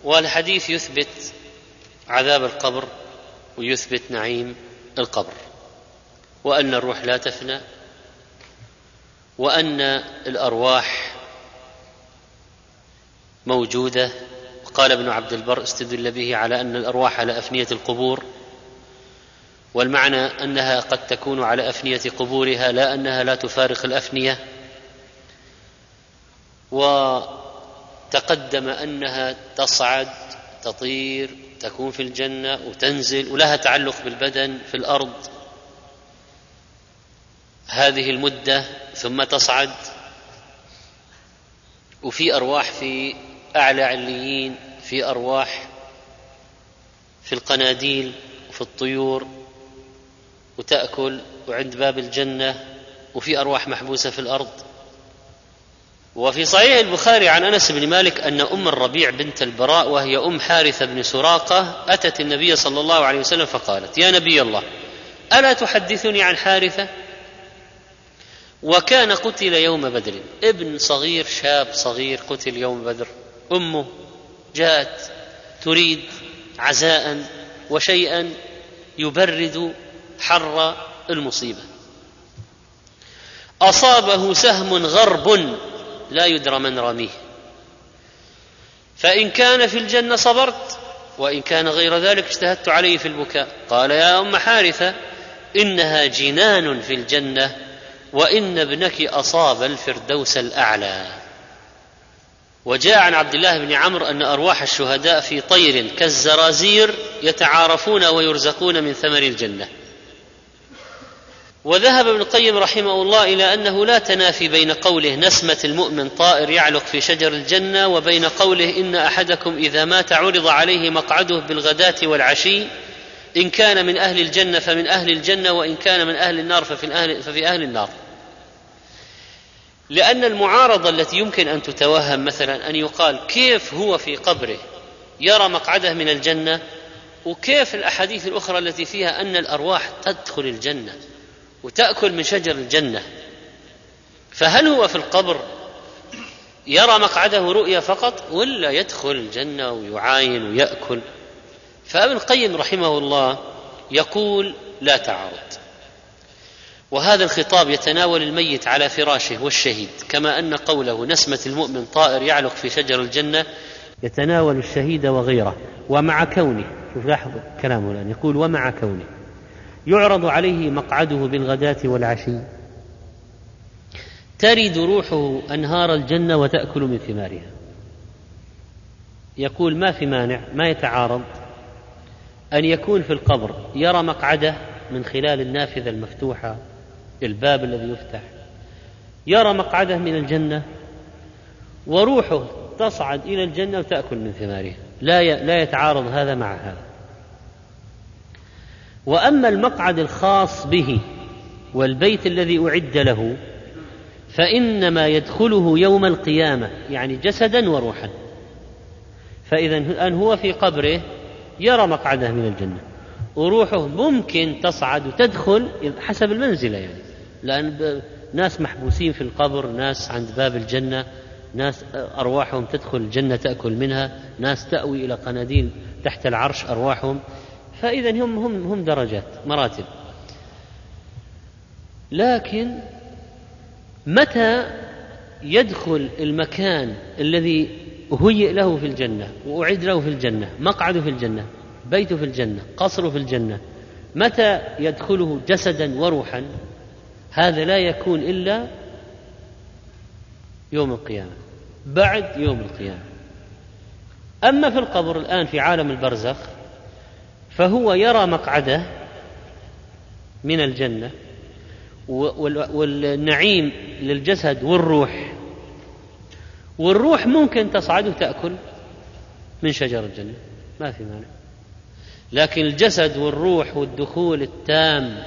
والحديث يثبت عذاب القبر ويثبت نعيم القبر، وأن الروح لا تفنى، وأن الأرواح موجودة. وقال ابن عبد البر: استدل به على أن الأرواح على أفنية القبور، والمعنى أنها قد تكون على أفنية قبورها لا أنها لا تفارق الأفنية. تقدم أنها تصعد تطير تكون في الجنة وتنزل ولها تعلق بالبدن في الأرض هذه المدة ثم تصعد، وفي أرواح في أعلى عليين، في أرواح في القناديل وفي الطيور وتأكل وعند باب الجنة، وفي أرواح محبوسة في الأرض. وفي صحيح البخاري عن أنس بن مالك أن أم الربيع بنت البراء وهي أم حارثة بن سراقة أتت النبي صلى الله عليه وسلم فقالت: يا نبي الله، ألا تحدثني عن حارثة؟ وكان قتل يوم بدر، ابن صغير شاب صغير قتل يوم بدر. أمه جاءت تريد عزاء وشيئا يبرد حر المصيبة. أصابه سهم غرب لا يدرى من رميه، فإن كان في الجنة صبرت، وإن كان غير ذلك اجتهدت عليه في البكاء. قال: يا أم حارثة، إنها جنان في الجنة، وإن ابنك أصاب الفردوس الأعلى. وجاء عن عبد الله بن عمر أن أرواح الشهداء في طير كالزرازير يتعارفون ويرزقون من ثمر الجنة. وذهب ابن القيم رحمه الله إلى أنه لا تنافي بين قوله نسمة المؤمن طائر يعلق في شجر الجنة وبين قوله إن أحدكم إذا مات عرض عليه مقعده بالغداة والعشي، إن كان من أهل الجنة فمن أهل الجنة، وإن كان من أهل النار ففي أهل النار. لأن المعارضة التي يمكن أن تتوهم مثلا أن يقال كيف هو في قبره يرى مقعده من الجنة، وكيف الأحاديث الأخرى التي فيها أن الأرواح تدخل الجنة وتأكل من شجر الجنة، فهل هو في القبر يرى مقعده رؤيا فقط ولا يدخل الجنة ويعاين ويأكل؟ فابن القيم رحمه الله يقول لا تعارض. وهذا الخطاب يتناول الميت على فراشه والشهيد، كما أن قوله نسمة المؤمن طائر يعلق في شجر الجنة يتناول الشهيد وغيره. ومع كونه، شوف لاحظوا كلامه الآن، يقول ومع كونه يعرض عليه مقعده بالغداة والعشي ترد روحه أنهار الجنة وتأكل من ثمارها. يقول ما في مانع، ما يتعارض أن يكون في القبر يرى مقعده من خلال النافذة المفتوحة، الباب الذي يفتح، يرى مقعده من الجنة وروحه تصعد إلى الجنة وتأكل من ثمارها، لا يتعارض هذا مع هذا. وأما المقعد الخاص به والبيت الذي أعد له فإنما يدخله يوم القيامة، يعني جسدا وروحا. فإذا أن هو في قبره يرى مقعده من الجنة وروحه ممكن تصعد وتدخل حسب المنزلة، يعني لأن ناس محبوسين في القبر، ناس عند باب الجنة، ناس أرواحهم تدخل الجنة تأكل منها، ناس تأوي إلى قناديل تحت العرش أرواحهم. فإذا هم درجات مراتب. لكن متى يدخل المكان الذي هيئ له في الجنة وأعد له في الجنة، مقعده في الجنة، بيته في الجنة، قصره في الجنة، متى يدخله جسدا وروحا؟ هذا لا يكون إلا يوم القيامة، بعد يوم القيامة. أما في القبر الآن في عالم البرزخ فهو يرى مقعده من الجنة والنعيم للجسد والروح، والروح ممكن تصعد وتأكل من شجر الجنة، ما في مانع. لكن الجسد والروح والدخول التام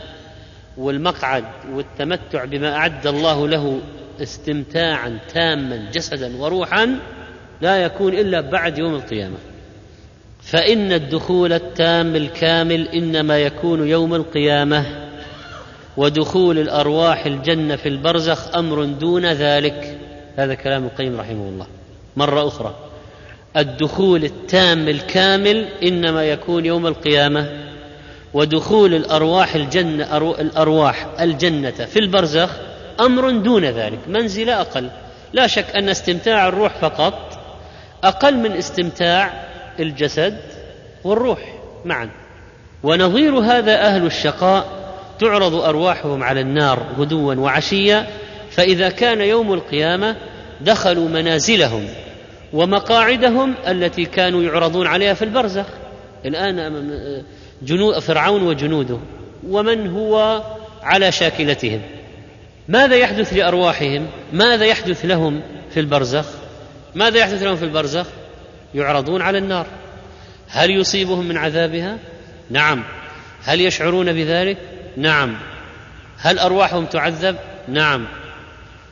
والمقعد والتمتع بما أعد الله له استمتاعا تاما جسدا وروحا لا يكون إلا بعد يوم القيامة. فإن الدخول التام الكامل إنما يكون يوم القيامة، ودخول الأرواح الجنة في البرزخ أمر دون ذلك. هذا كلام القيم رحمه الله. مرة أخرى، الدخول التام الكامل إنما يكون يوم القيامة، ودخول الأرواح الجنة في البرزخ أمر دون ذلك، منزلة أقل. لا شك أن استمتاع الروح فقط أقل من استمتاع الجسد والروح معا. ونظير هذا أهل الشقاء تعرض أرواحهم على النار غدوا وعشيا، فإذا كان يوم القيامة دخلوا منازلهم ومقاعدهم التي كانوا يعرضون عليها في البرزخ الآن أمام جنود فرعون وجنوده ومن هو على شاكلتهم. ماذا يحدث لأرواحهم؟ ماذا يحدث لهم في البرزخ؟ ماذا يحدث لهم في البرزخ؟ يعرضون على النار. هل يصيبهم من عذابها؟ نعم. هل يشعرون بذلك؟ نعم. هل أرواحهم تعذب؟ نعم.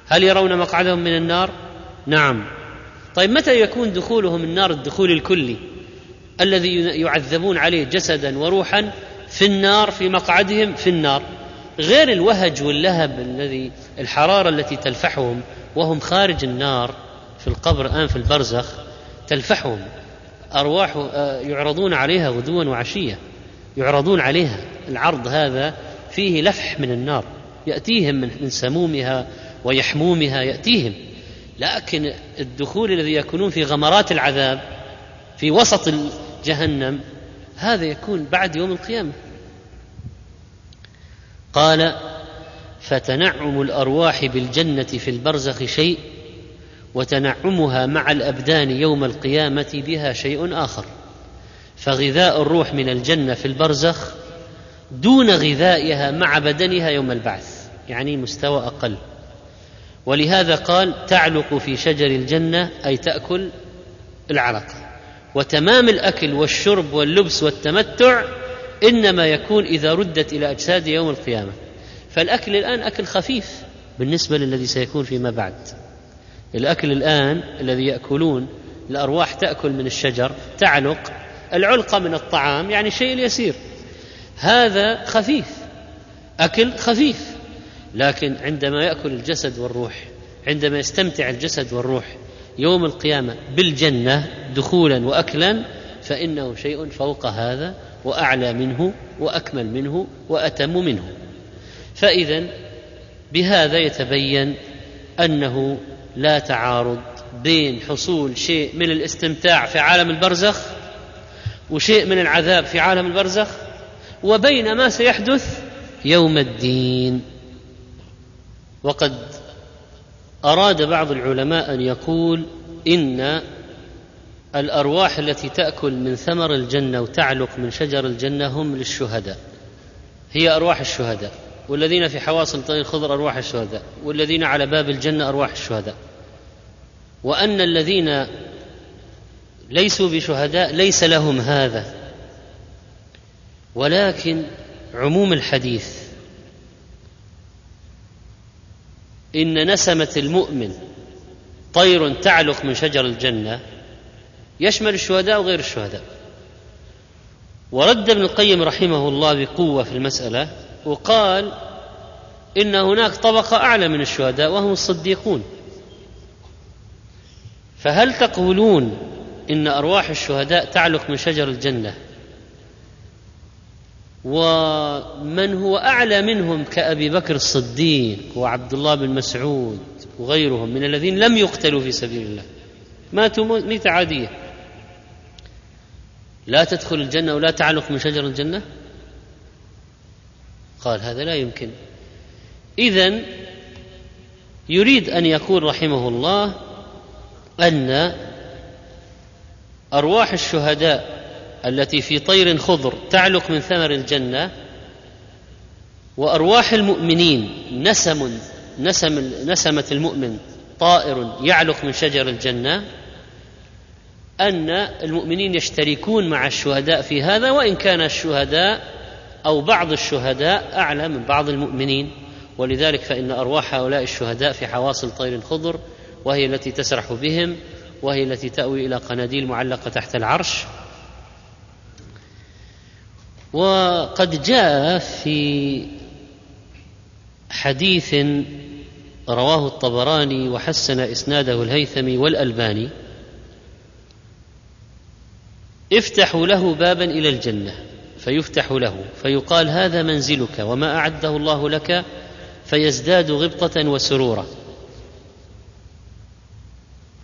هل يرون مقعدهم من النار؟ نعم. طيب متى يكون دخولهم النار الدخول الكلي الذي يعذبون عليه جسدا وروحا في النار في مقعدهم في النار، غير الوهج واللهب الذي الحرارة التي تلفحهم وهم خارج النار في القبر الآن في البرزخ تلفحهم أرواح يعرضون عليها غدوا وعشية، يعرضون عليها العرض هذا فيه لفح من النار يأتيهم من سمومها ويحمومها يأتيهم، لكن الدخول الذي يكونون في غمرات العذاب في وسط جهنم هذا يكون بعد يوم القيامة. قال فتنعم الأرواح بالجنة في البرزخ شيء وتنعمها مع الأبدان يوم القيامة بها شيء آخر، فغذاء الروح من الجنة في البرزخ دون غذائها مع بدنها يوم البعث، يعني مستوى أقل. ولهذا قال تعلق في شجر الجنة أي تأكل العلقة. وتمام الأكل والشرب واللبس والتمتع إنما يكون إذا ردت إلى أجساد يوم القيامة، فالأكل الآن أكل خفيف بالنسبة للذي سيكون فيما بعد. الأكل الآن الذي يأكلون الأرواح تأكل من الشجر تعلق العلقة من الطعام، يعني شيء يسير، هذا خفيف أكل خفيف. لكن عندما يأكل الجسد والروح، عندما يستمتع الجسد والروح يوم القيامة بالجنة دخولا وأكلا، فإنه شيء فوق هذا وأعلى منه وأكمل منه وأتم منه. فإذن بهذا يتبين أنه لا تعارض بين حصول شيء من الاستمتاع في عالم البرزخ وشيء من العذاب في عالم البرزخ وبين ما سيحدث يوم الدين. وقد أراد بعض العلماء أن يقول إن الأرواح التي تأكل من ثمر الجنة وتعلق من شجر الجنة هم للشهداء، هي أرواح الشهداء، والذين في حواصل طين خضر أرواح الشهداء، والذين على باب الجنة أرواح الشهداء، وأن الذين ليسوا بشهداء ليس لهم هذا. ولكن عموم الحديث إن نسمة المؤمن طير تعلق من شجر الجنة يشمل الشهداء وغير الشهداء. ورد ابن القيم رحمه الله بقوة في المسألة وقال إن هناك طبقة أعلى من الشهداء وهم الصديقون، فهل تقولون إن أرواح الشهداء تعلق من شجر الجنة ومن هو أعلى منهم كأبي بكر الصديق وعبد الله بن مسعود وغيرهم من الذين لم يقتلوا في سبيل الله ماتوا ميتة عادية لا تدخل الجنة ولا تعلق من شجر الجنة؟ قال هذا لا يمكن. إذن يريد أن يقول رحمه الله أن أرواح الشهداء التي في طير خضر تعلق من ثمر الجنة وأرواح المؤمنين نسمة المؤمن طائر يعلق من شجر الجنة، أن المؤمنين يشتركون مع الشهداء في هذا، وإن كان الشهداء أو بعض الشهداء أعلى من بعض المؤمنين، ولذلك فإن أرواح هؤلاء الشهداء في حواصل طير خضر وهي التي تسرح بهم وهي التي تأوي إلى قناديل معلقة تحت العرش. وقد جاء في حديث رواه الطبراني وحسن إسناده الهيثمي والألباني افتحوا له بابا إلى الجنة، فيفتح له فيقال هذا منزلك وما أعده الله لك، فيزداد غبطة وسرورا،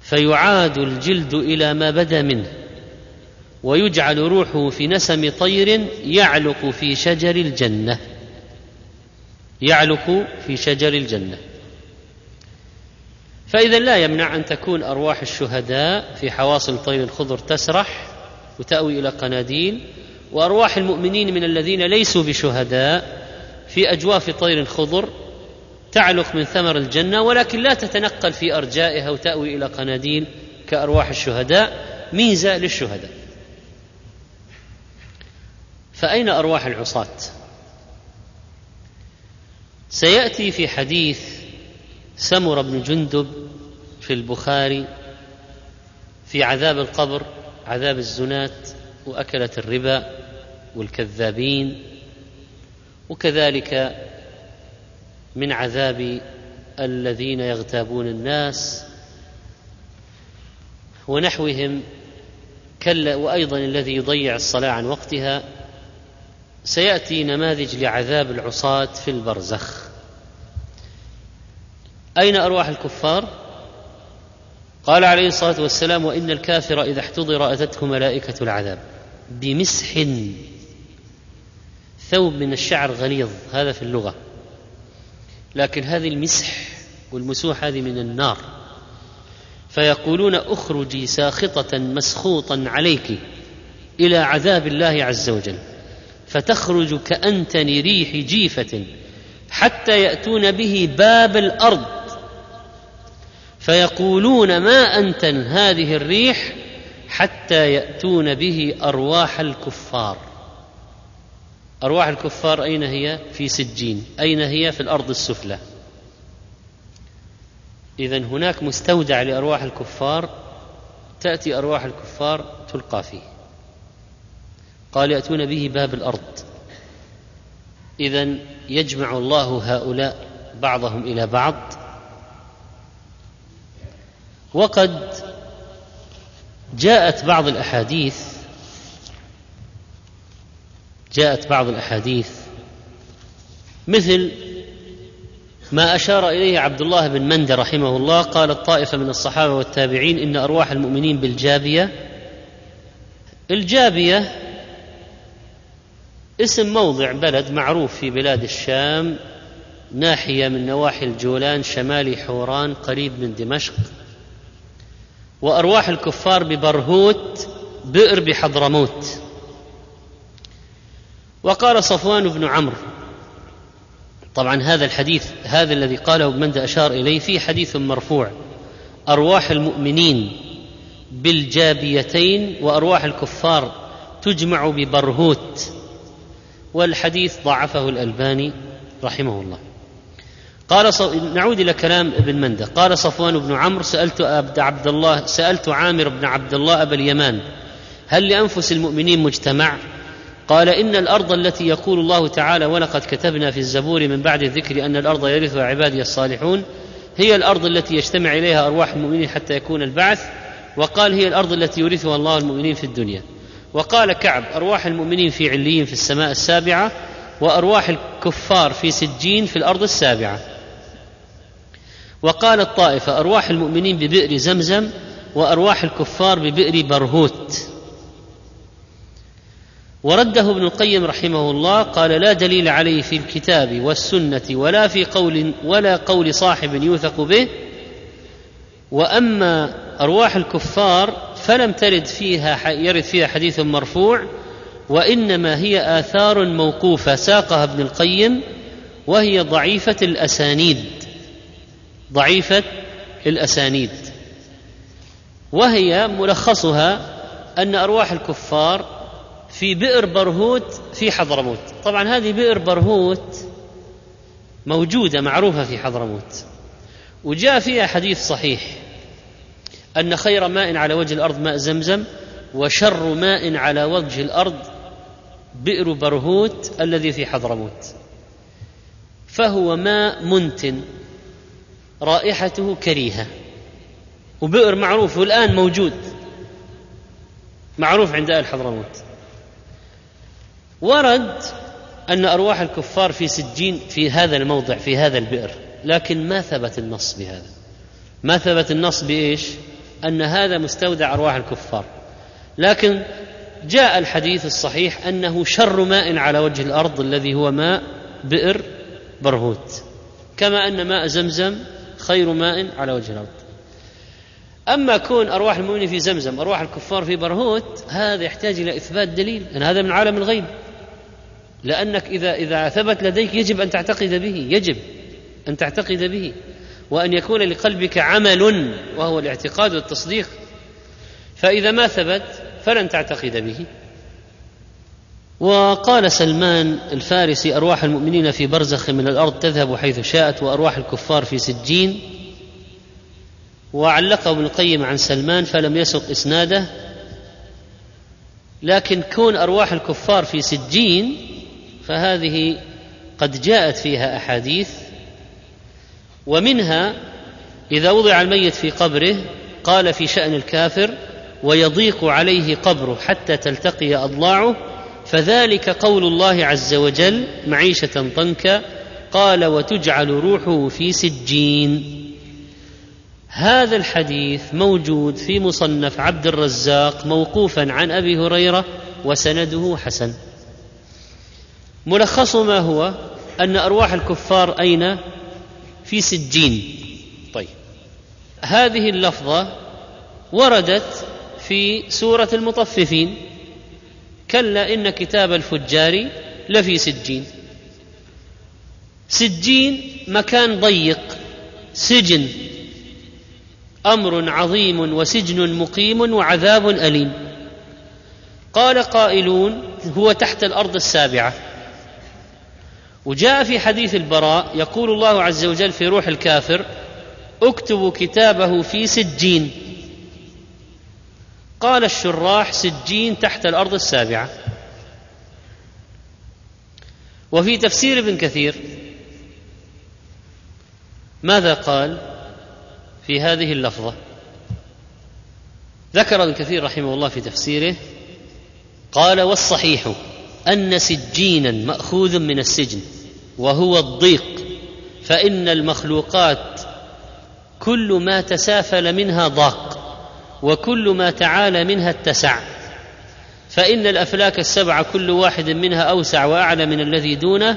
فيعاد الجلد إلى ما بدا منه، ويجعل روحه في نسم طير يعلق في شجر الجنة، يعلق في شجر الجنة، فإذا لا يمنع أن تكون أرواح الشهداء في حواصل طير الخضر تسرح وتأوي إلى قناديل، وأرواح المؤمنين من الذين ليسوا بشهداء في أجواف طير خضر تعلق من ثمر الجنة، ولكن لا تتنقل في أرجائها وتأوي إلى قناديل كأرواح الشهداء، ميزة للشهداء. فأين أرواح العصاة؟ سيأتي في حديث سمر بن جندب في البخاري في عذاب القبر، عذاب الزنات وأكلة الربا والكذابين، وكذلك من عذاب الذين يغتابون الناس ونحوهم، وأيضا الذي يضيع الصلاة عن وقتها. سيأتي نماذج لعذاب العصاة في البرزخ. أين أرواح الكفار؟ قال عليه الصلاة والسلام: وإن الكافر إذا احتضر أتته ملائكة العذاب بمسح، ثوب من الشعر غليظ، هذا في اللغة، لكن هذه المسح والمسوح هذه من النار، فيقولون: أخرجي ساخطة مسخوطا عليك إلى عذاب الله عز وجل، فتخرج كأنتن ريح جيفة، حتى يأتون به باب الأرض فيقولون: ما أنتن هذه الريح، حتى يأتون به أرواح الكفار. أرواح الكفار أين هي؟ في سجين. أين هي؟ في الأرض السفلى. إذن هناك مستودع لأرواح الكفار، تأتي أرواح الكفار تلقى فيه. قال: يأتون به باب الأرض. إذن يجمع الله هؤلاء بعضهم إلى بعض. وقد جاءت بعض الأحاديث مثل ما أشار إليه عبد الله بن منده رحمه الله، قال: الطائفة من الصحابة والتابعين إن أرواح المؤمنين بالجابية. الجابية اسم موضع، بلد معروف في بلاد الشام، ناحية من نواحي الجولان شمالي حوران، قريب من دمشق. وأرواح الكفار ببرهوت، بئر بحضرموت. وقال صفوان بن عمرو، طبعا هذا الحديث، هذا الذي قاله ابن منده أشار إليه في حديث مرفوع: أرواح المؤمنين بالجابيتين وأرواح الكفار تجمع ببرهوت. والحديث ضعفه الألباني رحمه الله. قال نعود إلى كلام ابن منده. قال صفوان بن عمرو: سألت عامر بن عبد الله أبا اليمان: هل لأنفس المؤمنين مجتمع؟ قال: إن الأرض التي يقول الله تعالى: ولقد كتبنا في الزبور من بعد الذكر أن الأرض يرثها عبادي الصالحون، هي الأرض التي يجتمع إليها أرواح المؤمنين حتى يكون البعث. وقال: هي الأرض التي يرثها الله المؤمنين في الدنيا. وقال كعب: أرواح المؤمنين في عليين في السماء السابعة، وأرواح الكفار في سجين في الأرض السابعة. وقال الطائفة: أرواح المؤمنين ببئر زمزم، وأرواح الكفار ببئر برهوت. ورده ابن القيم رحمه الله، قال: لا دليل عليه في الكتاب والسنة ولا في قول ولا قول صاحب يوثق به. وأما أرواح الكفار فلم ترد فيها حديث مرفوع، وإنما هي آثار موقوفة ساقها ابن القيم، وهي ضعيفة الأسانيد. وهي ملخصها أن أرواح الكفار في بئر برهوت في حضرموت. طبعا هذه بئر برهوت موجودة معروفة في حضرموت، وجاء فيها حديث صحيح أن خير ماء على وجه الأرض ماء زمزم، وشر ماء على وجه الأرض بئر برهوت الذي في حضرموت، فهو ماء منتن رائحته كريهة، وبئر معروف والآن موجود معروف عند أهل حضرموت. ورد أن أرواح الكفار في سجين في هذا الموضع في هذا البئر، لكن ما ثبت النص بهذا. ما ثبت النص بإيش؟ أن هذا مستودع أرواح الكفار، لكن جاء الحديث الصحيح أنه شر ماء على وجه الأرض الذي هو ماء بئر برهوت، كما أن ماء زمزم خير ماء على وجه الأرض. أما كون أرواح المؤمنين في زمزم أرواح الكفار في برهوت هذا يحتاج إلى إثبات دليل، لأن هذا من عالم الغيب، لأنك إذا ثبت لديك يجب أن تعتقد به، يجب أن تعتقد به، وأن يكون لقلبك عمل وهو الاعتقاد والتصديق. فإذا ما ثبت فلن تعتقد به. وقال سلمان الفارسي: أرواح المؤمنين في برزخ من الأرض تذهب حيث شاءت، وأرواح الكفار في سجين. وعلقه ابن القيم عن سلمان فلم يسق إسناده، لكن كون أرواح الكفار في سجين فهذه قد جاءت فيها أحاديث، ومنها إذا وضع الميت في قبره قال في شأن الكافر: ويضيق عليه قبره حتى تلتقي أضلاعه، فذلك قول الله عز وجل معيشة طنكا، قال: وتجعل روحه في سجين. هذا الحديث موجود في مصنف عبد الرزاق موقوفا عن أبي هريرة وسنده حسن. ملخص ما هو أن أرواح الكفار أين؟ في سجين. طيب، هذه اللفظة وردت في سورة المطففين: كلا إن كتاب الفجار لفي سجين. سجين مكان ضيق، سجن أمر عظيم وسجن مقيم وعذاب أليم. قال قائلون: هو تحت الأرض السابعة. وجاء في حديث البراء يقول الله عز وجل في روح الكافر: اكتبوا كتابه في سجين. قال الشراح: سجين تحت الأرض السابعة. وفي تفسير ابن كثير ماذا قال في هذه اللفظة؟ ذكر ابن كثير رحمه الله في تفسيره قال: والصحيح أن سجينا مأخوذ من السجن، وهو الضيق، فإن المخلوقات كل ما تسافل منها ضاق، وكل ما تعالى منها اتسع، فإن الأفلاك السبعة كل واحد منها أوسع وأعلى من الذي دونه،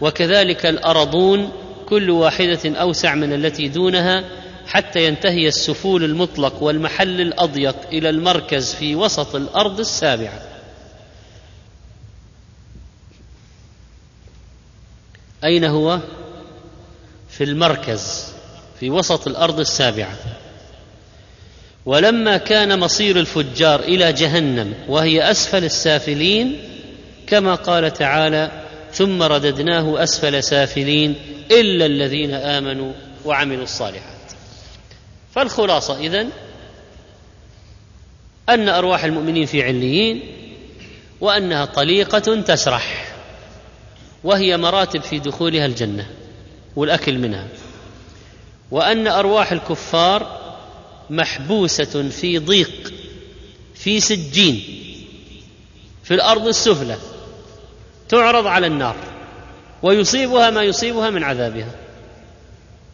وكذلك الأرضون كل واحدة أوسع من التي دونها، حتى ينتهي السفول المطلق والمحل الأضيق إلى المركز في وسط الأرض السابعة. أين هو؟ في المركز في وسط الأرض السابعة. ولما كان مصير الفجار إلى جهنم، وهي أسفل السافلين، كما قال تعالى: ثم رددناه أسفل سافلين إلا الذين آمنوا وعملوا الصالحات. فالخلاصة إذن أن أرواح المؤمنين في عليين، وأنها طليقة تسرح، وهي مراتب في دخولها الجنة والأكل منها، وأن أرواح الكفار محبوسة في ضيق، في سجين، في الأرض السفلى، تعرض على النار، ويصيبها ما يصيبها من عذابها.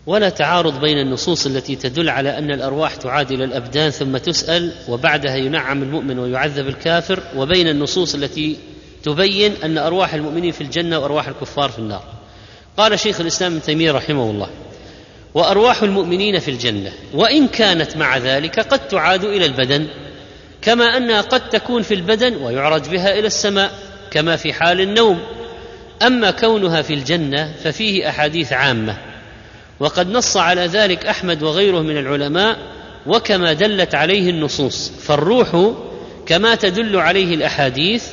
ولا تعارض بين النصوص التي تدل على أن الأرواح تعاد إلى الأبدان ثم تسأل، وبعدها ينعم المؤمن ويعذب الكافر، وبين النصوص التي تبين أن أرواح المؤمنين في الجنة وأرواح الكفار في النار. قال شيخ الإسلام ابن تيمية رحمه الله: وأرواح المؤمنين في الجنة، وإن كانت مع ذلك قد تعاد إلى البدن، كما أنها قد تكون في البدن ويعرج بها إلى السماء كما في حال النوم. أما كونها في الجنة ففيه أحاديث عامة، وقد نص على ذلك أحمد وغيره من العلماء، وكما دلت عليه النصوص. فالروح كما تدل عليه الأحاديث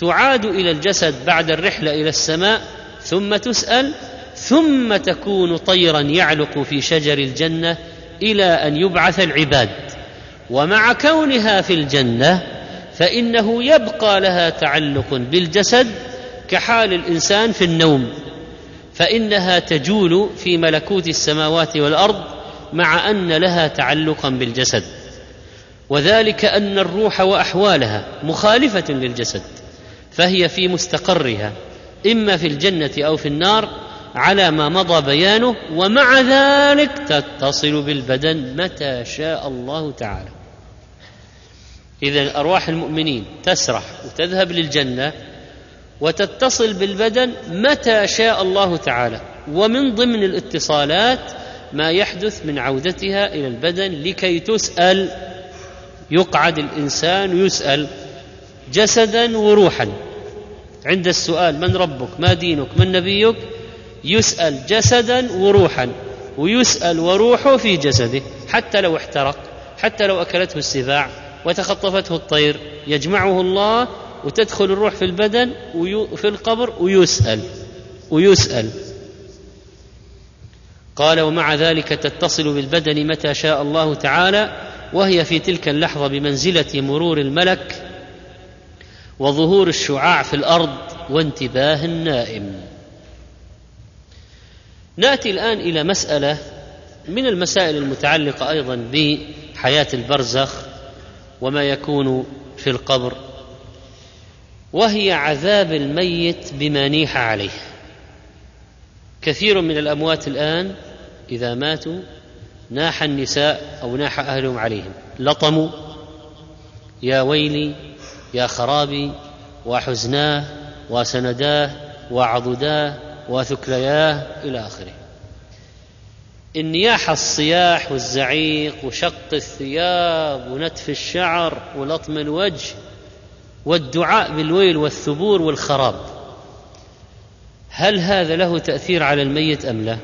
تعاد إلى الجسد بعد الرحلة إلى السماء، ثم تسأل، ثم تكون طيرا يعلق في شجر الجنة إلى أن يبعث العباد. ومع كونها في الجنة فإنه يبقى لها تعلق بالجسد كحال الإنسان في النوم، فإنها تجول في ملكوت السماوات والأرض، مع أن لها تعلقا بالجسد، وذلك أن الروح وأحوالها مخالفة للجسد، فهي في مستقرها إما في الجنة أو في النار على ما مضى بيانه، ومع ذلك تتصل بالبدن متى شاء الله تعالى. إذن أرواح المؤمنين تسرح وتذهب للجنة وتتصل بالبدن متى شاء الله تعالى. ومن ضمن الاتصالات ما يحدث من عودتها إلى البدن لكي تسأل، يقعد الإنسان يسأل جسدا وروحا. عند السؤال من ربك، ما دينك، من نبيك، يسأل جسدا وروحا، ويسأل وروحه في جسده، حتى لو احترق، حتى لو أكلته السباع وتخطفته الطير، يجمعه الله وتدخل الروح في البدن وفي القبر ويسأل. قال: ومع ذلك تتصل بالبدن متى شاء الله تعالى، وهي في تلك اللحظة بمنزلة مرور الملك وظهور الشعاع في الأرض وانتباه النائم. نأتي الآن إلى مسألة من المسائل المتعلقة أيضا بحياة البرزخ وما يكون في القبر، وهي عذاب الميت بما نيح عليه. كثير من الأموات الآن إذا ماتوا ناح النساء أو ناح أهلهم عليهم، لطموا: يا ويلي، يا خرابي، وحزناه، وسنداه، وعضداه، وثكلياه، إلى آخره. النياح، الصياح والزعيق وشق الثياب ونتف الشعر ولطم الوجه والدعاء بالويل والثبور والخراب، هل هذا له تأثير على الميت أم لا؟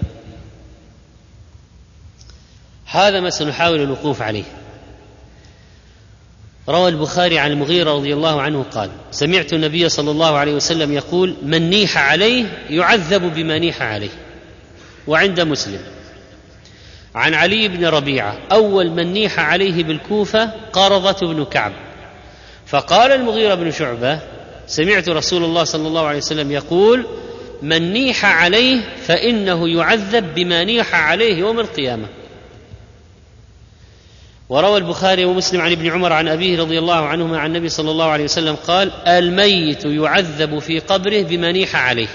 هذا ما سنحاول الوقوف عليه. روى البخاري عن المغيرة رضي الله عنه قال: سمعت النبي صلى الله عليه وسلم يقول: من نيح عليه يعذب بما نيح عليه. وعند مسلم عن علي بن ربيعة: أول من نيح عليه بالكوفة قرظة بن كعب، فقال المغيرة بن شعبة: سمعت رسول الله صلى الله عليه وسلم يقول: من نيح عليه فإنه يعذب بما نيح عليه يوم القيامة. وروى البخاري ومسلم عن ابن عمر عن أبيه رضي الله عنهما عن النبي صلى الله عليه وسلم قال: الميت يعذب في قبره بما نيح عليه.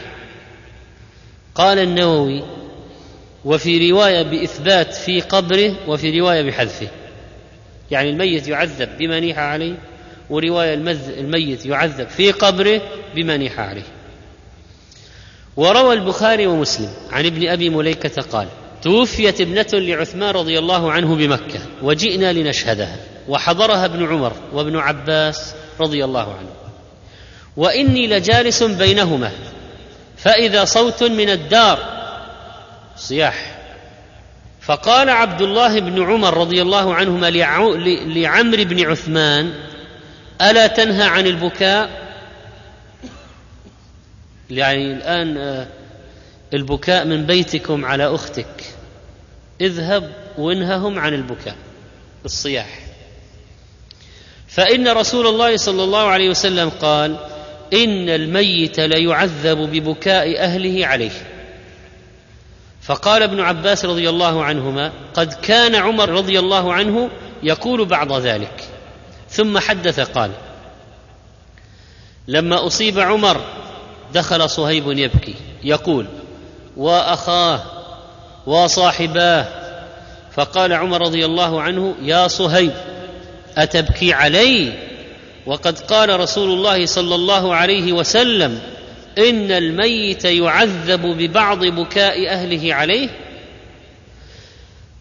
قال النووي: وفي رواية بإثبات في قبره، وفي رواية بحذفه، يعني الميت يعذب بما نيح عليه، ورواية الميت يعذب في قبره بما نيح عليه. وروى البخاري ومسلم عن ابن أبي مليكة قال: توفيت ابنة لعثمان رضي الله عنه بمكة، وجئنا لنشهدها، وحضرها ابن عمر وابن عباس رضي الله عنه، وإني لجالس بينهما، فإذا صوت من الدار، صياح، فقال عبد الله بن عمر رضي الله عنهما لعمرو بن عثمان: ألا تنهى عن البكاء؟ يعني الآن البكاء من بيتكم على أختك، اذهب وانههم عن البكاء، الصياح، فإن رسول الله صلى الله عليه وسلم قال: إن الميت ليعذب ببكاء أهله عليه. فقال ابن عباس رضي الله عنهما: قد كان عمر رضي الله عنه يقول بعض ذلك، ثم حدث قال: لما أصيب عمر دخل صهيب يبكي يقول: وأخاه وصاحباه، فقال عمر رضي الله عنه: يا صهيب، أتبكي علي؟ وقد قال رسول الله صلى الله عليه وسلم: إن الميت يعذب ببعض بكاء أهله عليه.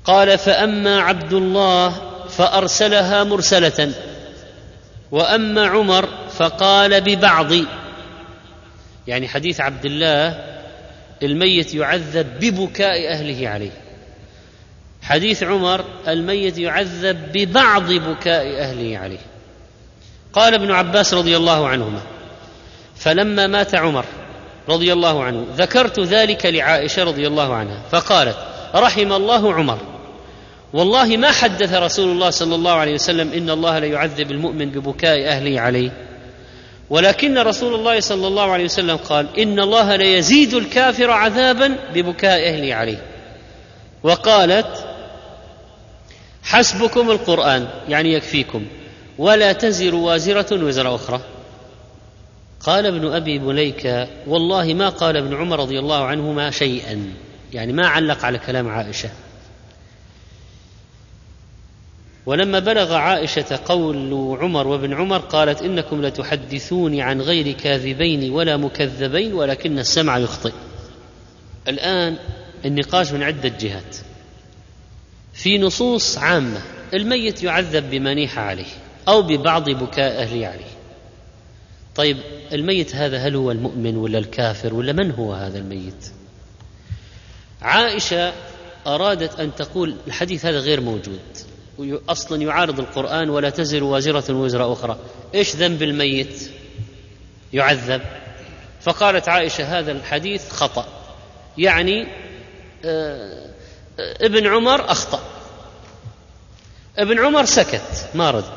قال: فأما عبد الله فأرسلها مرسلة، وأما عمر فقال ببعض، يعني حديث عبد الله الميت يعذب ببكاء أهله عليه، حديث عمر الميت يعذب ببعض بكاء أهله عليه. قال ابن عباس رضي الله عنهما: فلما مات عمر رضي الله عنه ذكرت ذلك لعائشة رضي الله عنها، فقالت: رحم الله عمر، والله ما حدث رسول الله صلى الله عليه وسلم إن الله ليعذب المؤمن ببكاء أهله عليه، ولكن رسول الله صلى الله عليه وسلم قال: إن الله ليزيد الكافر عذابا ببكاء أهله عليه. وقالت: حسبكم القرآن، يعني يكفيكم، ولا تزر وازرة وزر أخرى. قال ابن أبي مليكة: والله ما قال ابن عمر رضي الله عنهما شيئا، يعني ما علق على كلام عائشة. ولما بلغ عائشة قول عمر وابن عمر قالت: إنكم لتحدثوني عن غير كاذبين ولا مكذبين، ولكن السمع يخطئ. الآن النقاش من عدة جهات، في نصوص عامة الميت يعذب بما نيح عليه أو ببعض بكاء أهلي عليه. طيب الميت هذا هل هو المؤمن ولا الكافر ولا من هو هذا الميت؟ عائشة أرادت أن تقول الحديث هذا غير موجود أصلا يعارض القرآن ولا تزر وازرة وزر أخرى، إيش ذنب الميت يعذب؟ فقالت عائشة هذا الحديث خطأ، يعني ابن عمر أخطأ. ابن عمر سكت ما رد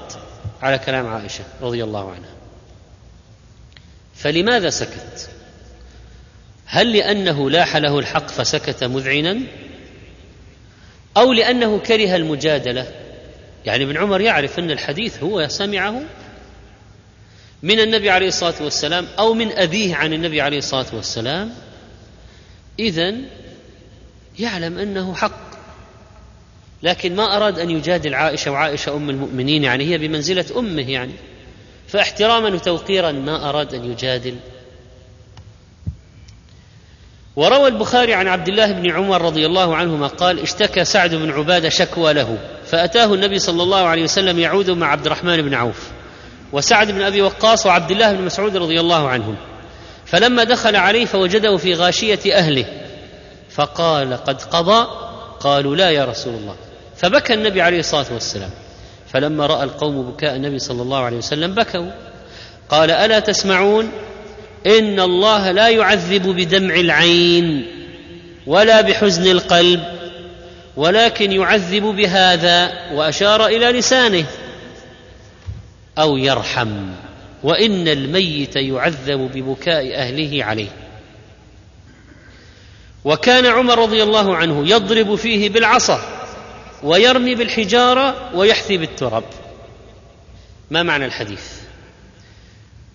على كلام عائشة رضي الله عنها. فلماذا سكت؟ هل لأنه لاح له الحق فسكت مذعنا؟ أو لأنه كره المجادلة؟ يعني ابن عمر يعرف أن الحديث هو سمعه من النبي عليه الصلاة والسلام أو من أبيه عن النبي عليه الصلاة والسلام، إذن يعلم أنه حق، لكن ما أراد أن يجادل عائشة، وعائشة أم المؤمنين يعني هي بمنزلة أمه يعني، فاحتراما وتوقيرا ما أراد أن يجادل. وروى البخاري عن عبد الله بن عمر رضي الله عنهما قال اشتكى سعد بن عبادة شكوى له، فأتاه النبي صلى الله عليه وسلم يعود مع عبد الرحمن بن عوف وسعد بن أبي وقاص وعبد الله بن مسعود رضي الله عنهم، فلما دخل عليه فوجده في غاشية أهله فقال قد قضى؟ قالوا لا يا رسول الله، فبكى النبي عليه الصلاة والسلام، فلما رأى القوم بكاء النبي صلى الله عليه وسلم بكوا. قال ألا تسمعون؟ إن الله لا يعذب بدمع العين ولا بحزن القلب ولكن يعذب بهذا، وأشار إلى لسانه، أو يرحم، وإن الميت يعذب ببكاء أهله عليه. وكان عمر رضي الله عنه يضرب فيه بالعصا ويرمي بالحجارة ويحثي بالتراب. ما معنى الحديث؟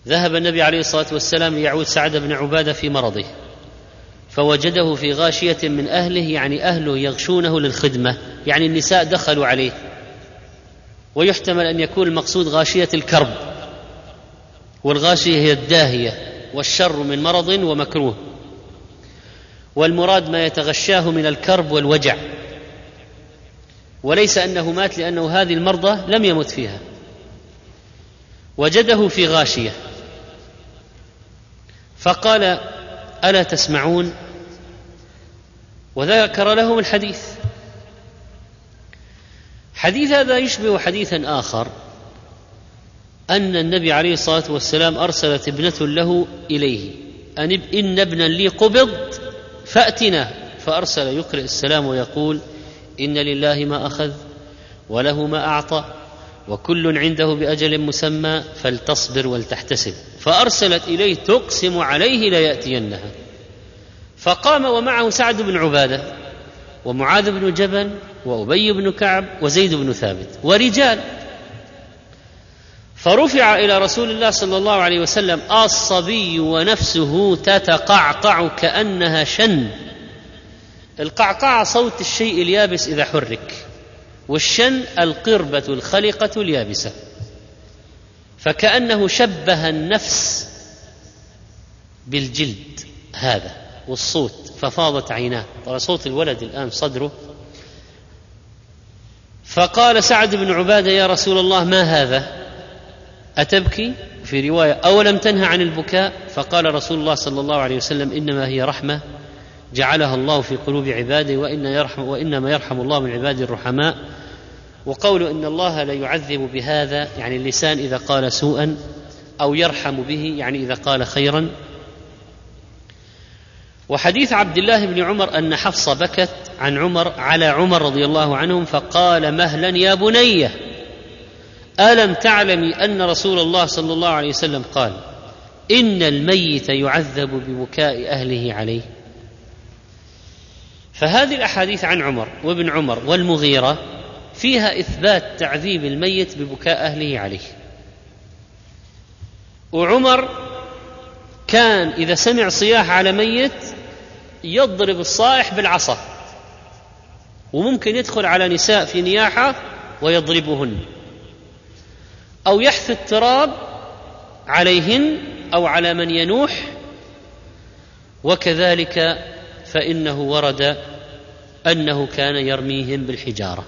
ذهب النبي عليه الصلاة والسلام ليعود سعد بن عبادة في مرضه فوجده في غاشية من أهله، يعني أهله يغشونه للخدمة، يعني النساء دخلوا عليه، ويحتمل أن يكون المقصود غاشية الكرب، والغاشية هي الداهية والشر من مرض ومكروه، والمراد ما يتغشاه من الكرب والوجع، وليس أنه مات لأنه هذه المرضى لم يمت فيها. وجده في غاشية فقال ألا تسمعون، وذكر لهم الحديث. حديث هذا يشبه حديثا آخر، أن النبي عليه الصلاة والسلام أرسلت ابنة له إليه إن ابنا لي قبض فأتنا، فأرسل يقرئ السلام ويقول إن لله ما أخذ وله ما أعطى وكل عنده بأجل مسمى فلتصبر ولتحتسب، فأرسلت إليه تقسم عليه ليأتينها، فقام ومعه سعد بن عبادة ومعاذ بن جبل وأبي بن كعب وزيد بن ثابت ورجال، فرفع إلى رسول الله صلى الله عليه وسلم الصبي ونفسه تتقعقع كأنها شن. القعقاع صوت الشيء اليابس إذا حرك، والشن القربة الخلقة اليابسة، فكأنه شبه النفس بالجلد هذا والصوت ففاضت عيناه. ترى صوت الولد الآن صدره. فقال سعد بن عبادة يا رسول الله ما هذا؟ أتبكي؟ في رواية أولم تنهى عن البكاء؟ فقال رسول الله صلى الله عليه وسلم إنما هي رحمة جعلها الله في قلوب عباده وإنما يرحم الله من عباده الرحماء. وقوله إن الله لا يعذب بهذا يعني اللسان إذا قال سوءا، أو يرحم به يعني إذا قال خيرا. وحديث عبد الله بن عمر أن حفصة بكت عن عمر على عمر رضي الله عنهم فقال مهلا يا بني ألم تعلمي أن رسول الله صلى الله عليه وسلم قال إن الميت يعذب ببكاء أهله عليه. فهذه الأحاديث عن عمر وابن عمر والمغيرة فيها إثبات تعذيب الميت ببكاء أهله عليه. وعمر كان إذا سمع صياح على ميت يضرب الصائح بالعصا، وممكن يدخل على نساء في نياحة ويضربهن، أو يحث التراب عليهن أو على من ينوح. وكذلك فإنه ورد أنه كان يرميهم بالحجارة.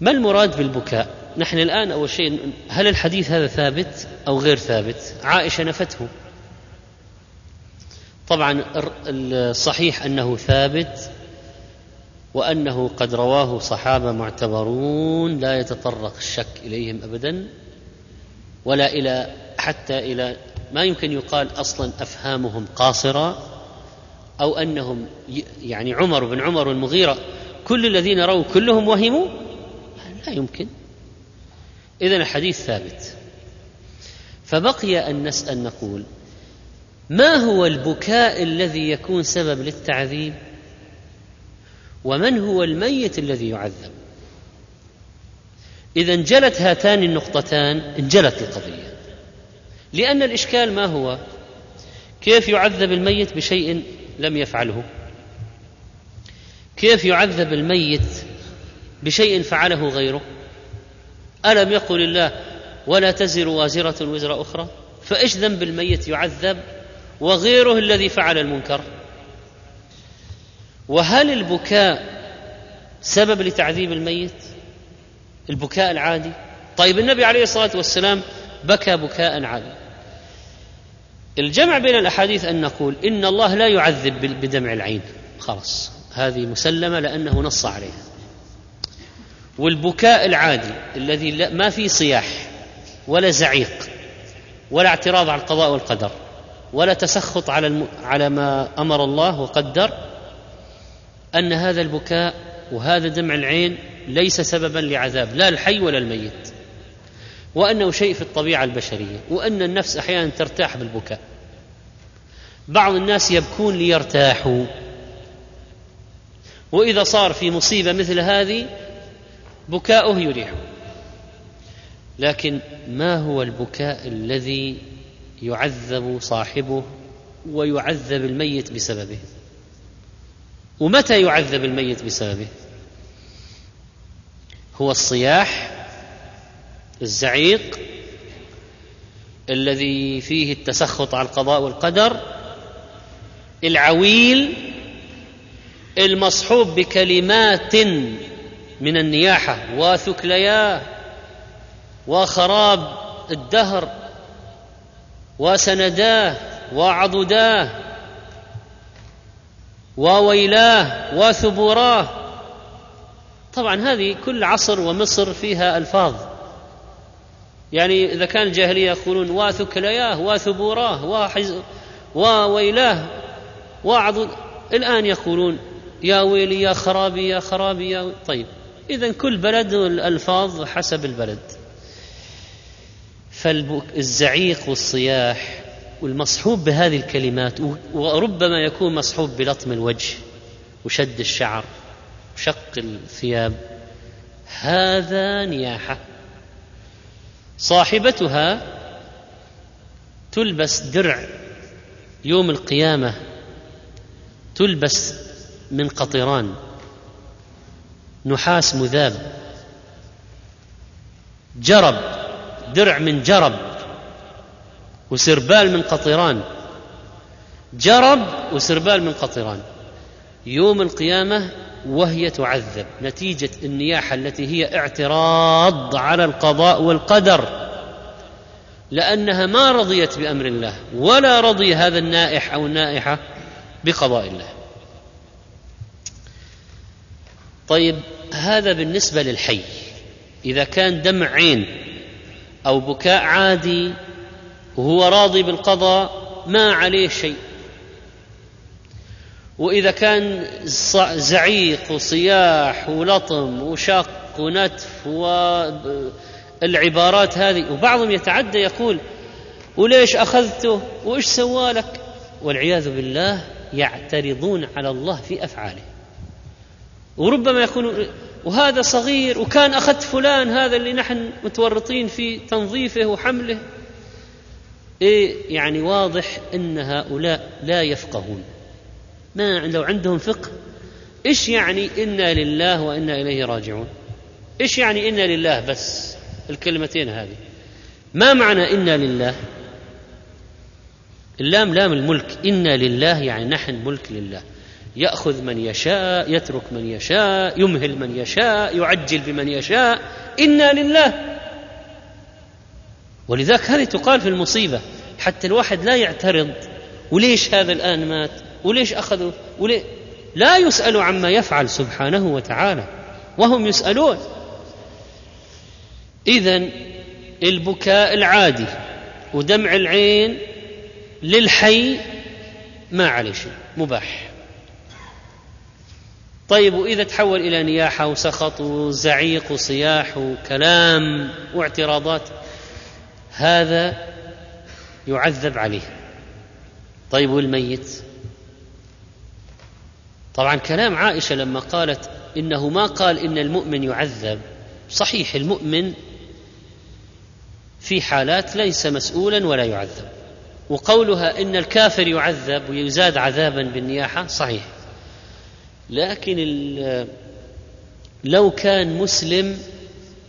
ما المراد بالبكاء؟ نحن الآن أول شيء هل الحديث هذا ثابت أو غير ثابت؟ عائشة نفته. طبعا الصحيح أنه ثابت وأنه قد رواه صحابة معتبرون لا يتطرق الشك إليهم أبدا، ولا إلى حتى إلى ما يمكن يقال أصلا أفهامهم قاصرة، أو أنهم يعني عمر بن عمر والمغيرة كل الذين رأوا كلهم وهموا، لا يمكن. إذن الحديث ثابت. فبقي أن نسأل نقول ما هو البكاء الذي يكون سبب للتعذيب، ومن هو الميت الذي يعذب؟ إذا انجلت هاتان النقطتان انجلت القضية، لأن الإشكال ما هو؟ كيف يعذب الميت بشيء لم يفعله؟ كيف يعذب الميت بشيء فعله غيره؟ ألم يقل الله ولا تزر وازرة وزر أخرى؟ فإيش ذنب الميت يعذب وغيره الذي فعل المنكر؟ وهل البكاء سبب لتعذيب الميت البكاء العادي؟ طيب النبي عليه الصلاة والسلام بكى بكاء عادي. الجمع بين الأحاديث أن نقول إن الله لا يعذب بدمع العين، خلاص هذه مسلمة لأنه نص عليها. والبكاء العادي الذي ما فيه صياح ولا زعيق ولا اعتراض على القضاء والقدر ولا تسخط على ما أمر الله وقدر، أن هذا البكاء وهذا دمع العين ليس سببا لعذاب لا الحي ولا الميت، وأنه شيء في الطبيعة البشرية، وأن النفس أحيانا ترتاح بالبكاء. بعض الناس يبكون ليرتاحوا، وإذا صار في مصيبة مثل هذه بكاؤه يريح. لكن ما هو البكاء الذي يعذب صاحبه ويعذب الميت بسببه؟ ومتى يعذب الميت بسببه؟ هو الصياح الزعيق الذي فيه التسخط على القضاء والقدر، العويل المصحوب بكلمات من النياحة وثكلياه وخراب الدهر وسنداه وعضداه وويلاه وثبوراه. طبعا هذه كل عصر ومصر فيها ألفاظ، يعني إذا كان الجاهلية يقولون وثكلياه وثبوراه وويلاه وعضد، الآن يقولون يا ويلي يا خرابي يا خرابي يا ويلي. طيب إذن كل بلد والألفاظ حسب البلد. فالزعيق والصياح والمصحوب بهذه الكلمات، وربما يكون مصحوب بلطم الوجه وشد الشعر وشق الثياب، هذا نياحة صاحبتها تلبس درع يوم القيامة، تلبس من قطران نحاس مذاب، جرب درع من جرب وسربال من قطران، جرب وسربال من قطران يوم القيامة، وهي تعذب نتيجة النياحة التي هي اعتراض على القضاء والقدر، لأنها ما رضيت بأمر الله ولا رضي هذا النائح أو النائحة بقضاء الله. طيب هذا بالنسبة للحي، إذا كان دمع عين أو بكاء عادي وهو راضي بالقضاء ما عليه شيء، وإذا كان زعيق وصياح ولطم وشق ونتف والعبارات هذه، وبعضهم يتعدى يقول وليش أخذته وإيش سوالك، والعياذ بالله يعترضون على الله في أفعاله. وربما يكون وهذا صغير وكان أخذت فلان، هذا اللي نحن متورطين في تنظيفه وحمله. إيه يعني واضح أن هؤلاء لا يفقهون، ما لو عندهم فقه إيش يعني إنا لله وإنا إليه راجعون؟ إيش يعني إنا لله؟ بس الكلمتين هذه ما معنى إنا لله؟ اللام لام الملك، إنا لله يعني نحن ملك لله، يأخذ من يشاء، يترك من يشاء، يمهل من يشاء، يعجل بمن يشاء، إنا لله. ولذلك هذه تقال في المصيبة حتى الواحد لا يعترض، وليش هذا الآن مات، وليش أخذه، وليش؟ لا يسأل عما يفعل سبحانه وتعالى وهم يسألون. إذن البكاء العادي ودمع العين للحي ما عليه شيء، مباح. طيب، وإذا تحول إلى نياحة وسخط وزعيق وصياح وكلام واعتراضات، هذا يعذب عليه. طيب، والميت؟ طبعا كلام عائشة لما قالت إنه ما قال إن المؤمن يعذب صحيح، المؤمن في حالات ليس مسؤولا ولا يعذب، وقولها إن الكافر يعذب ويزاد عذابا بالنياحة صحيح، لكن لو كان مسلم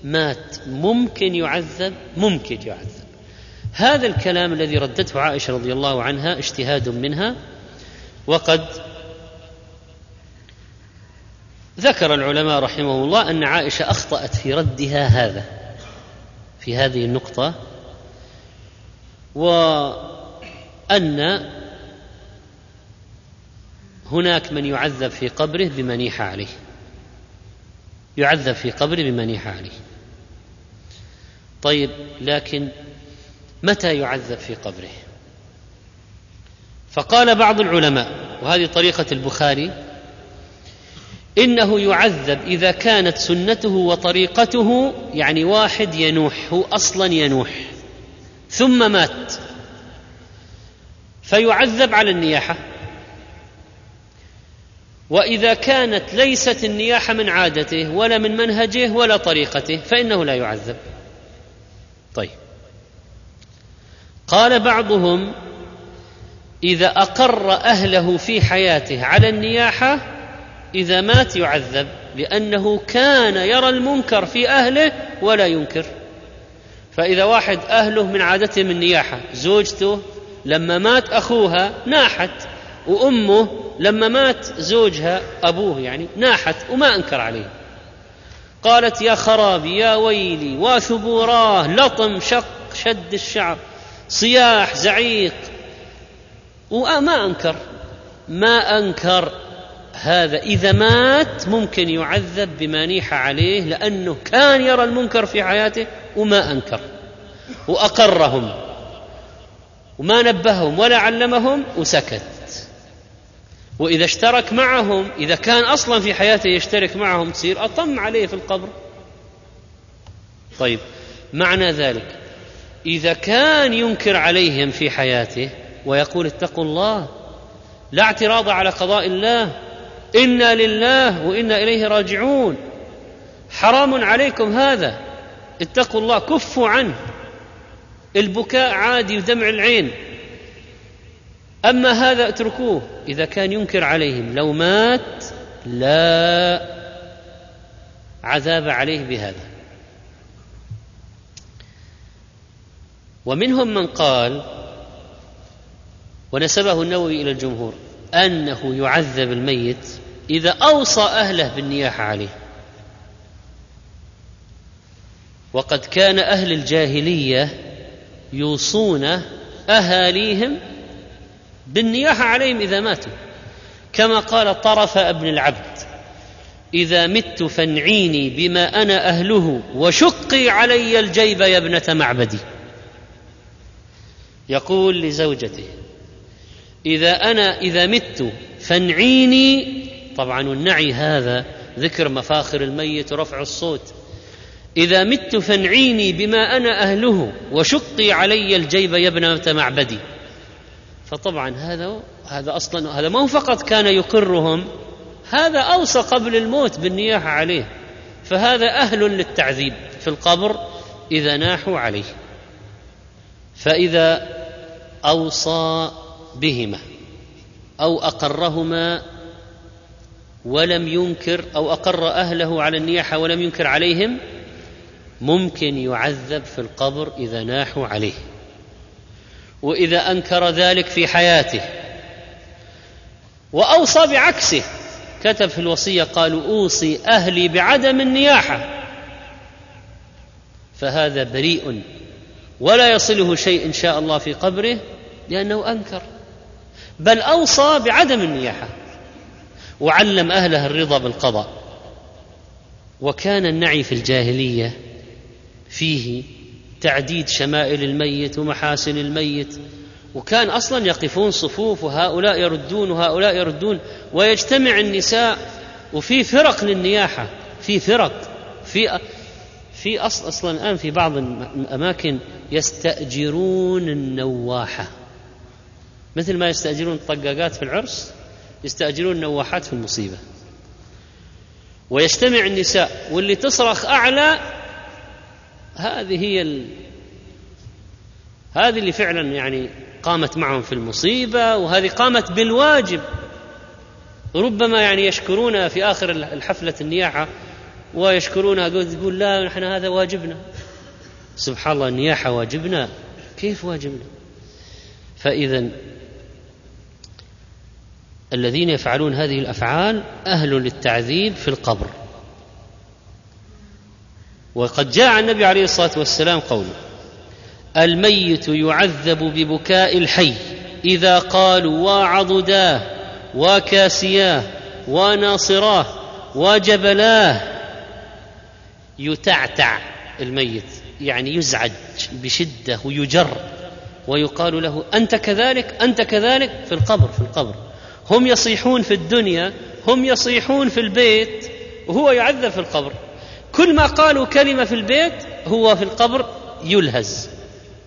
مات ممكن يعذب، ممكن يعذب. هذا الكلام الذي ردته عائشة رضي الله عنها اجتهاد منها، وقد ذكر العلماء رحمه الله أن عائشة أخطأت في ردها هذا في هذه النقطة، وأن هناك من يعذب في قبره بمنيحة عليه، يعذب في قبره بمنيحة عليه. طيب، لكن متى يعذب في قبره؟ فقال بعض العلماء، وهذه طريقة البخاري، إنه يعذب إذا كانت سنته وطريقته، يعني واحد ينوح، هو أصلا ينوح ثم مات، فيعذب على النياحة. وإذا كانت ليست النياحة من عادته ولا من منهجه ولا طريقته فإنه لا يعذب. طيب، قال بعضهم إذا أقر أهله في حياته على النياحة إذا مات يعذب، لأنه كان يرى المنكر في أهله ولا ينكر. فإذا واحد أهله من عادتهم النياحة، زوجته لما مات أخوها ناحت، وأمه لما مات زوجها أبوه يعني ناحت وما أنكر عليه، قالت يا خرابي يا ويلي وثبوراه، لطم شق شد الشعر صياح زعيق، وما أنكر، ما أنكر. هذا إذا مات ممكن يعذب بما نيح عليه، لأنه كان يرى المنكر في حياته وما أنكر وأقرهم وما نبههم ولا علمهم وسكت. وإذا اشترك معهم، إذا كان أصلا في حياته يشترك معهم، تصير أطم عليه في القبر. طيب، معنى ذلك إذا كان ينكر عليهم في حياته ويقول اتقوا الله، لا اعتراض على قضاء الله، إنا لله وإنا إليه راجعون، حرام عليكم هذا، اتقوا الله، كفوا عنه. البكاء عادي ودمع العين، أما هذا اتركوه. إذا كان ينكر عليهم لو مات لا عذاب عليه بهذا. ومنهم من قال، ونسبه النووي إلى الجمهور، أنه يعذب الميت إذا أوصى أهله بالنياحة عليه. وقد كان أهل الجاهلية يوصون أهاليهم بالنياحة عليهم إذا ماتوا، كما قال طرفة بن العبد إذا مت فانعيني بما أنا أهله وشقي علي الجيب يا ابنة معبدي. يقول لزوجته إذا مت فانعيني، طبعا والنعي هذا ذكر مفاخر الميت ورفع الصوت، إذا مت فانعيني بما أنا أهله وشقي علي الجيب يا ابنة معبدي. فطبعا هذا أصلا هذا ما فقط كان يقرهم، هذا أوصى قبل الموت بالنياحة عليه، فهذا أهل للتعذيب في القبر إذا ناحوا عليه. فإذا أوصى بهما أو أقرهما ولم ينكر، أو أقر أهله على النياحة ولم ينكر عليهم، ممكن يعذب في القبر إذا ناحوا عليه. وإذا أنكر ذلك في حياته وأوصى بعكسه، كتب في الوصية قالوا أوصي أهلي بعدم النياحة، فهذا بريء ولا يصله شيء إن شاء الله في قبره لأنه أنكر، بل أوصى بعدم النياحة وعلم أهلها الرضا بالقضاء. وكان النعي في الجاهلية فيه تعديد شمائل الميت ومحاسن الميت، وكان أصلا يقفون صفوف وهؤلاء يردون وهؤلاء يردون، ويجتمع النساء، وفي فرق للنياحة، في فرق، في أصلا الآن في بعض الأماكن يستأجرون النواحة مثل ما يستأجرون الطقاقات في العرس، يستأجرون النواحات في المصيبة، ويجتمع النساء واللي تصرخ أعلى هذه هي هذه اللي فعلا يعني قامت معهم في المصيبة، وهذه قامت بالواجب. ربما يعني يشكرونها في آخر الحفلة النياحة ويشكرونها، تقول لا نحن هذا واجبنا. سبحان الله، النياحة واجبنا، كيف واجبنا؟ فإذا الذين يفعلون هذه الأفعال أهل للتعذيب في القبر. وقد جاء النبي عليه الصلاة والسلام قوله: الميت يعذب ببكاء الحي إذا قالوا وعضداه وكاسياه وناصراه وجبلاه. يتعتع الميت، يعني يزعج بشدة ويجر، ويقال له أنت كذلك أنت كذلك في القبر. في القبر هم يصيحون في الدنيا، هم يصيحون في البيت، وهو يعذب في القبر. كل ما قالوا كلمة في البيت هو في القبر يلهز،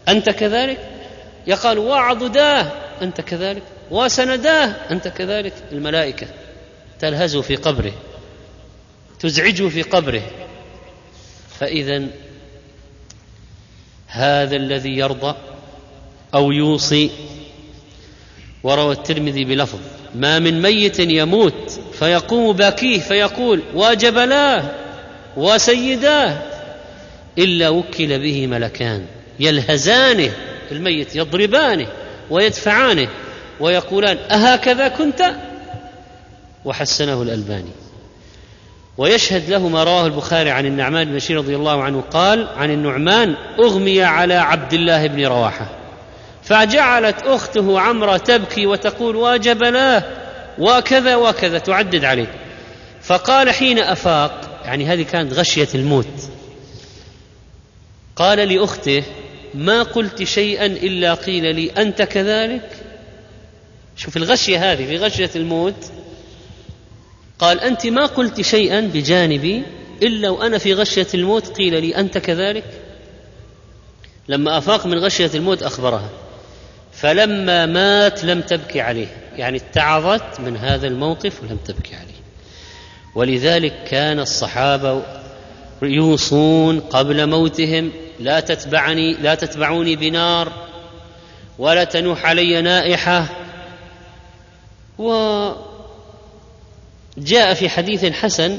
أنت كذلك. يقال وعضداه أنت كذلك، وسنداه أنت كذلك. الملائكة تلهزه في قبره، تزعجه في قبره. فإذا هذا الذي يرضى أو يوصي. وروى الترمذي بلفظ: ما من ميت يموت فيقوم باكيه فيقول وجبلاه وسيداه إلا وكل به ملكان يلهزانه، الميت يضربانه ويدفعانه ويقولان أهكذا كنت. وحسنه الألباني. ويشهد له ما رواه البخاري عن النعمان بن بشير رضي الله عنه قال عن النعمان: أغمي على عبد الله بن رواحة فجعلت أخته عمرة تبكي وتقول وجبلاه وكذا وكذا، تعدد عليه. فقال حين أفاق، يعني هذه كانت غشية الموت، قال لأخته: ما قلت شيئا إلا قيل لي أنت كذلك. شوف الغشية هذه في غشية الموت. قال: أنت ما قلت شيئا بجانبي إلا وأنا في غشية الموت قيل لي أنت كذلك. لما أفاق من غشية الموت أخبرها، فلما مات لم تبكي عليه، يعني اتعظت من هذا الموقف ولم تبكي عليه. ولذلك كان الصحابة يوصون قبل موتهم: لا تتبعوني بنار، ولا تنوح علي نائحة. وجاء في حديث حسن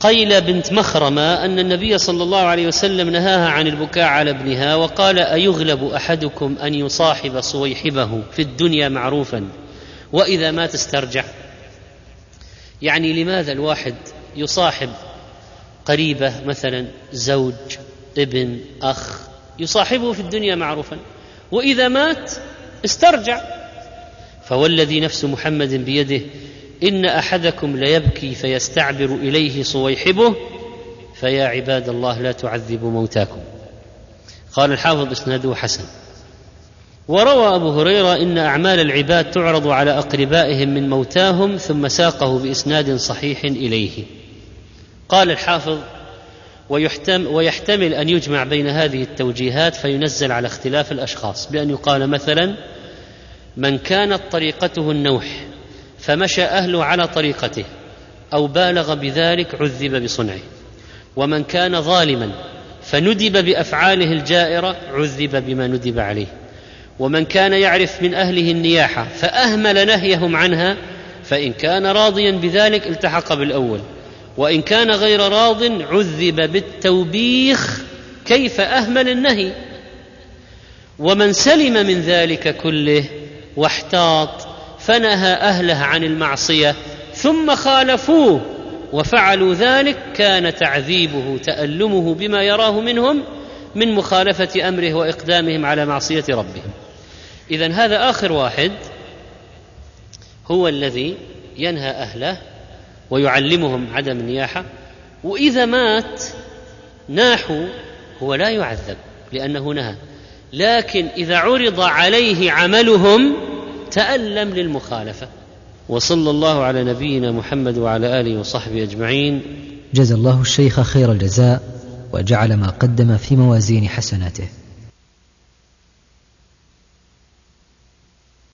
قيل بنت مخرمة أن النبي صلى الله عليه وسلم نهاها عن البكاء على ابنها وقال: أيغلب أحدكم أن يصاحب صويحبه في الدنيا معروفا وإذا مات استرجع؟ يعني لماذا الواحد يصاحب قريبة مثلا، زوج، ابن، أخ، يصاحبه في الدنيا معروفا وإذا مات استرجع؟ فوالذي نفس محمد بيده إن أحدكم ليبكي فيستعبر إليه صويحبه، فيا عباد الله لا تعذبوا موتاكم. قال الحافظ: إسناده حسن. وروى أبو هريرة: إن أعمال العباد تعرض على أقربائهم من موتاهم، ثم ساقه بإسناد صحيح إليه. قال الحافظ: ويحتمل أن يجمع بين هذه التوجيهات فينزل على اختلاف الأشخاص، بأن يقال مثلا: من كانت طريقته النوح فمشى أهله على طريقته أو بالغ بذلك عذب بصنعه، ومن كان ظالما فندب بأفعاله الجائرة عذب بما ندب عليه، ومن كان يعرف من أهله النياحة فأهمل نهيهم عنها، فإن كان راضيا بذلك التحق بالأول، وإن كان غير راض عذب بالتوبيخ كيف أهمل النهي. ومن سلم من ذلك كله واحتاط فنهى أهله عن المعصية ثم خالفوه وفعلوا ذلك، كان تعذيبه تألمه بما يراه منهم من مخالفة أمره وإقدامهم على معصية ربهم. إذن هذا آخر واحد هو الذي ينهى أهله ويعلمهم عدم النياحة، وإذا مات ناحوا هو لا يعذب لأنه نهى، لكن إذا عرض عليه عملهم تألم للمخالفة. وصلى الله على نبينا محمد وعلى آله وصحبه أجمعين. جزى الله الشيخ خير الجزاء وجعل ما قدم في موازين حسناته.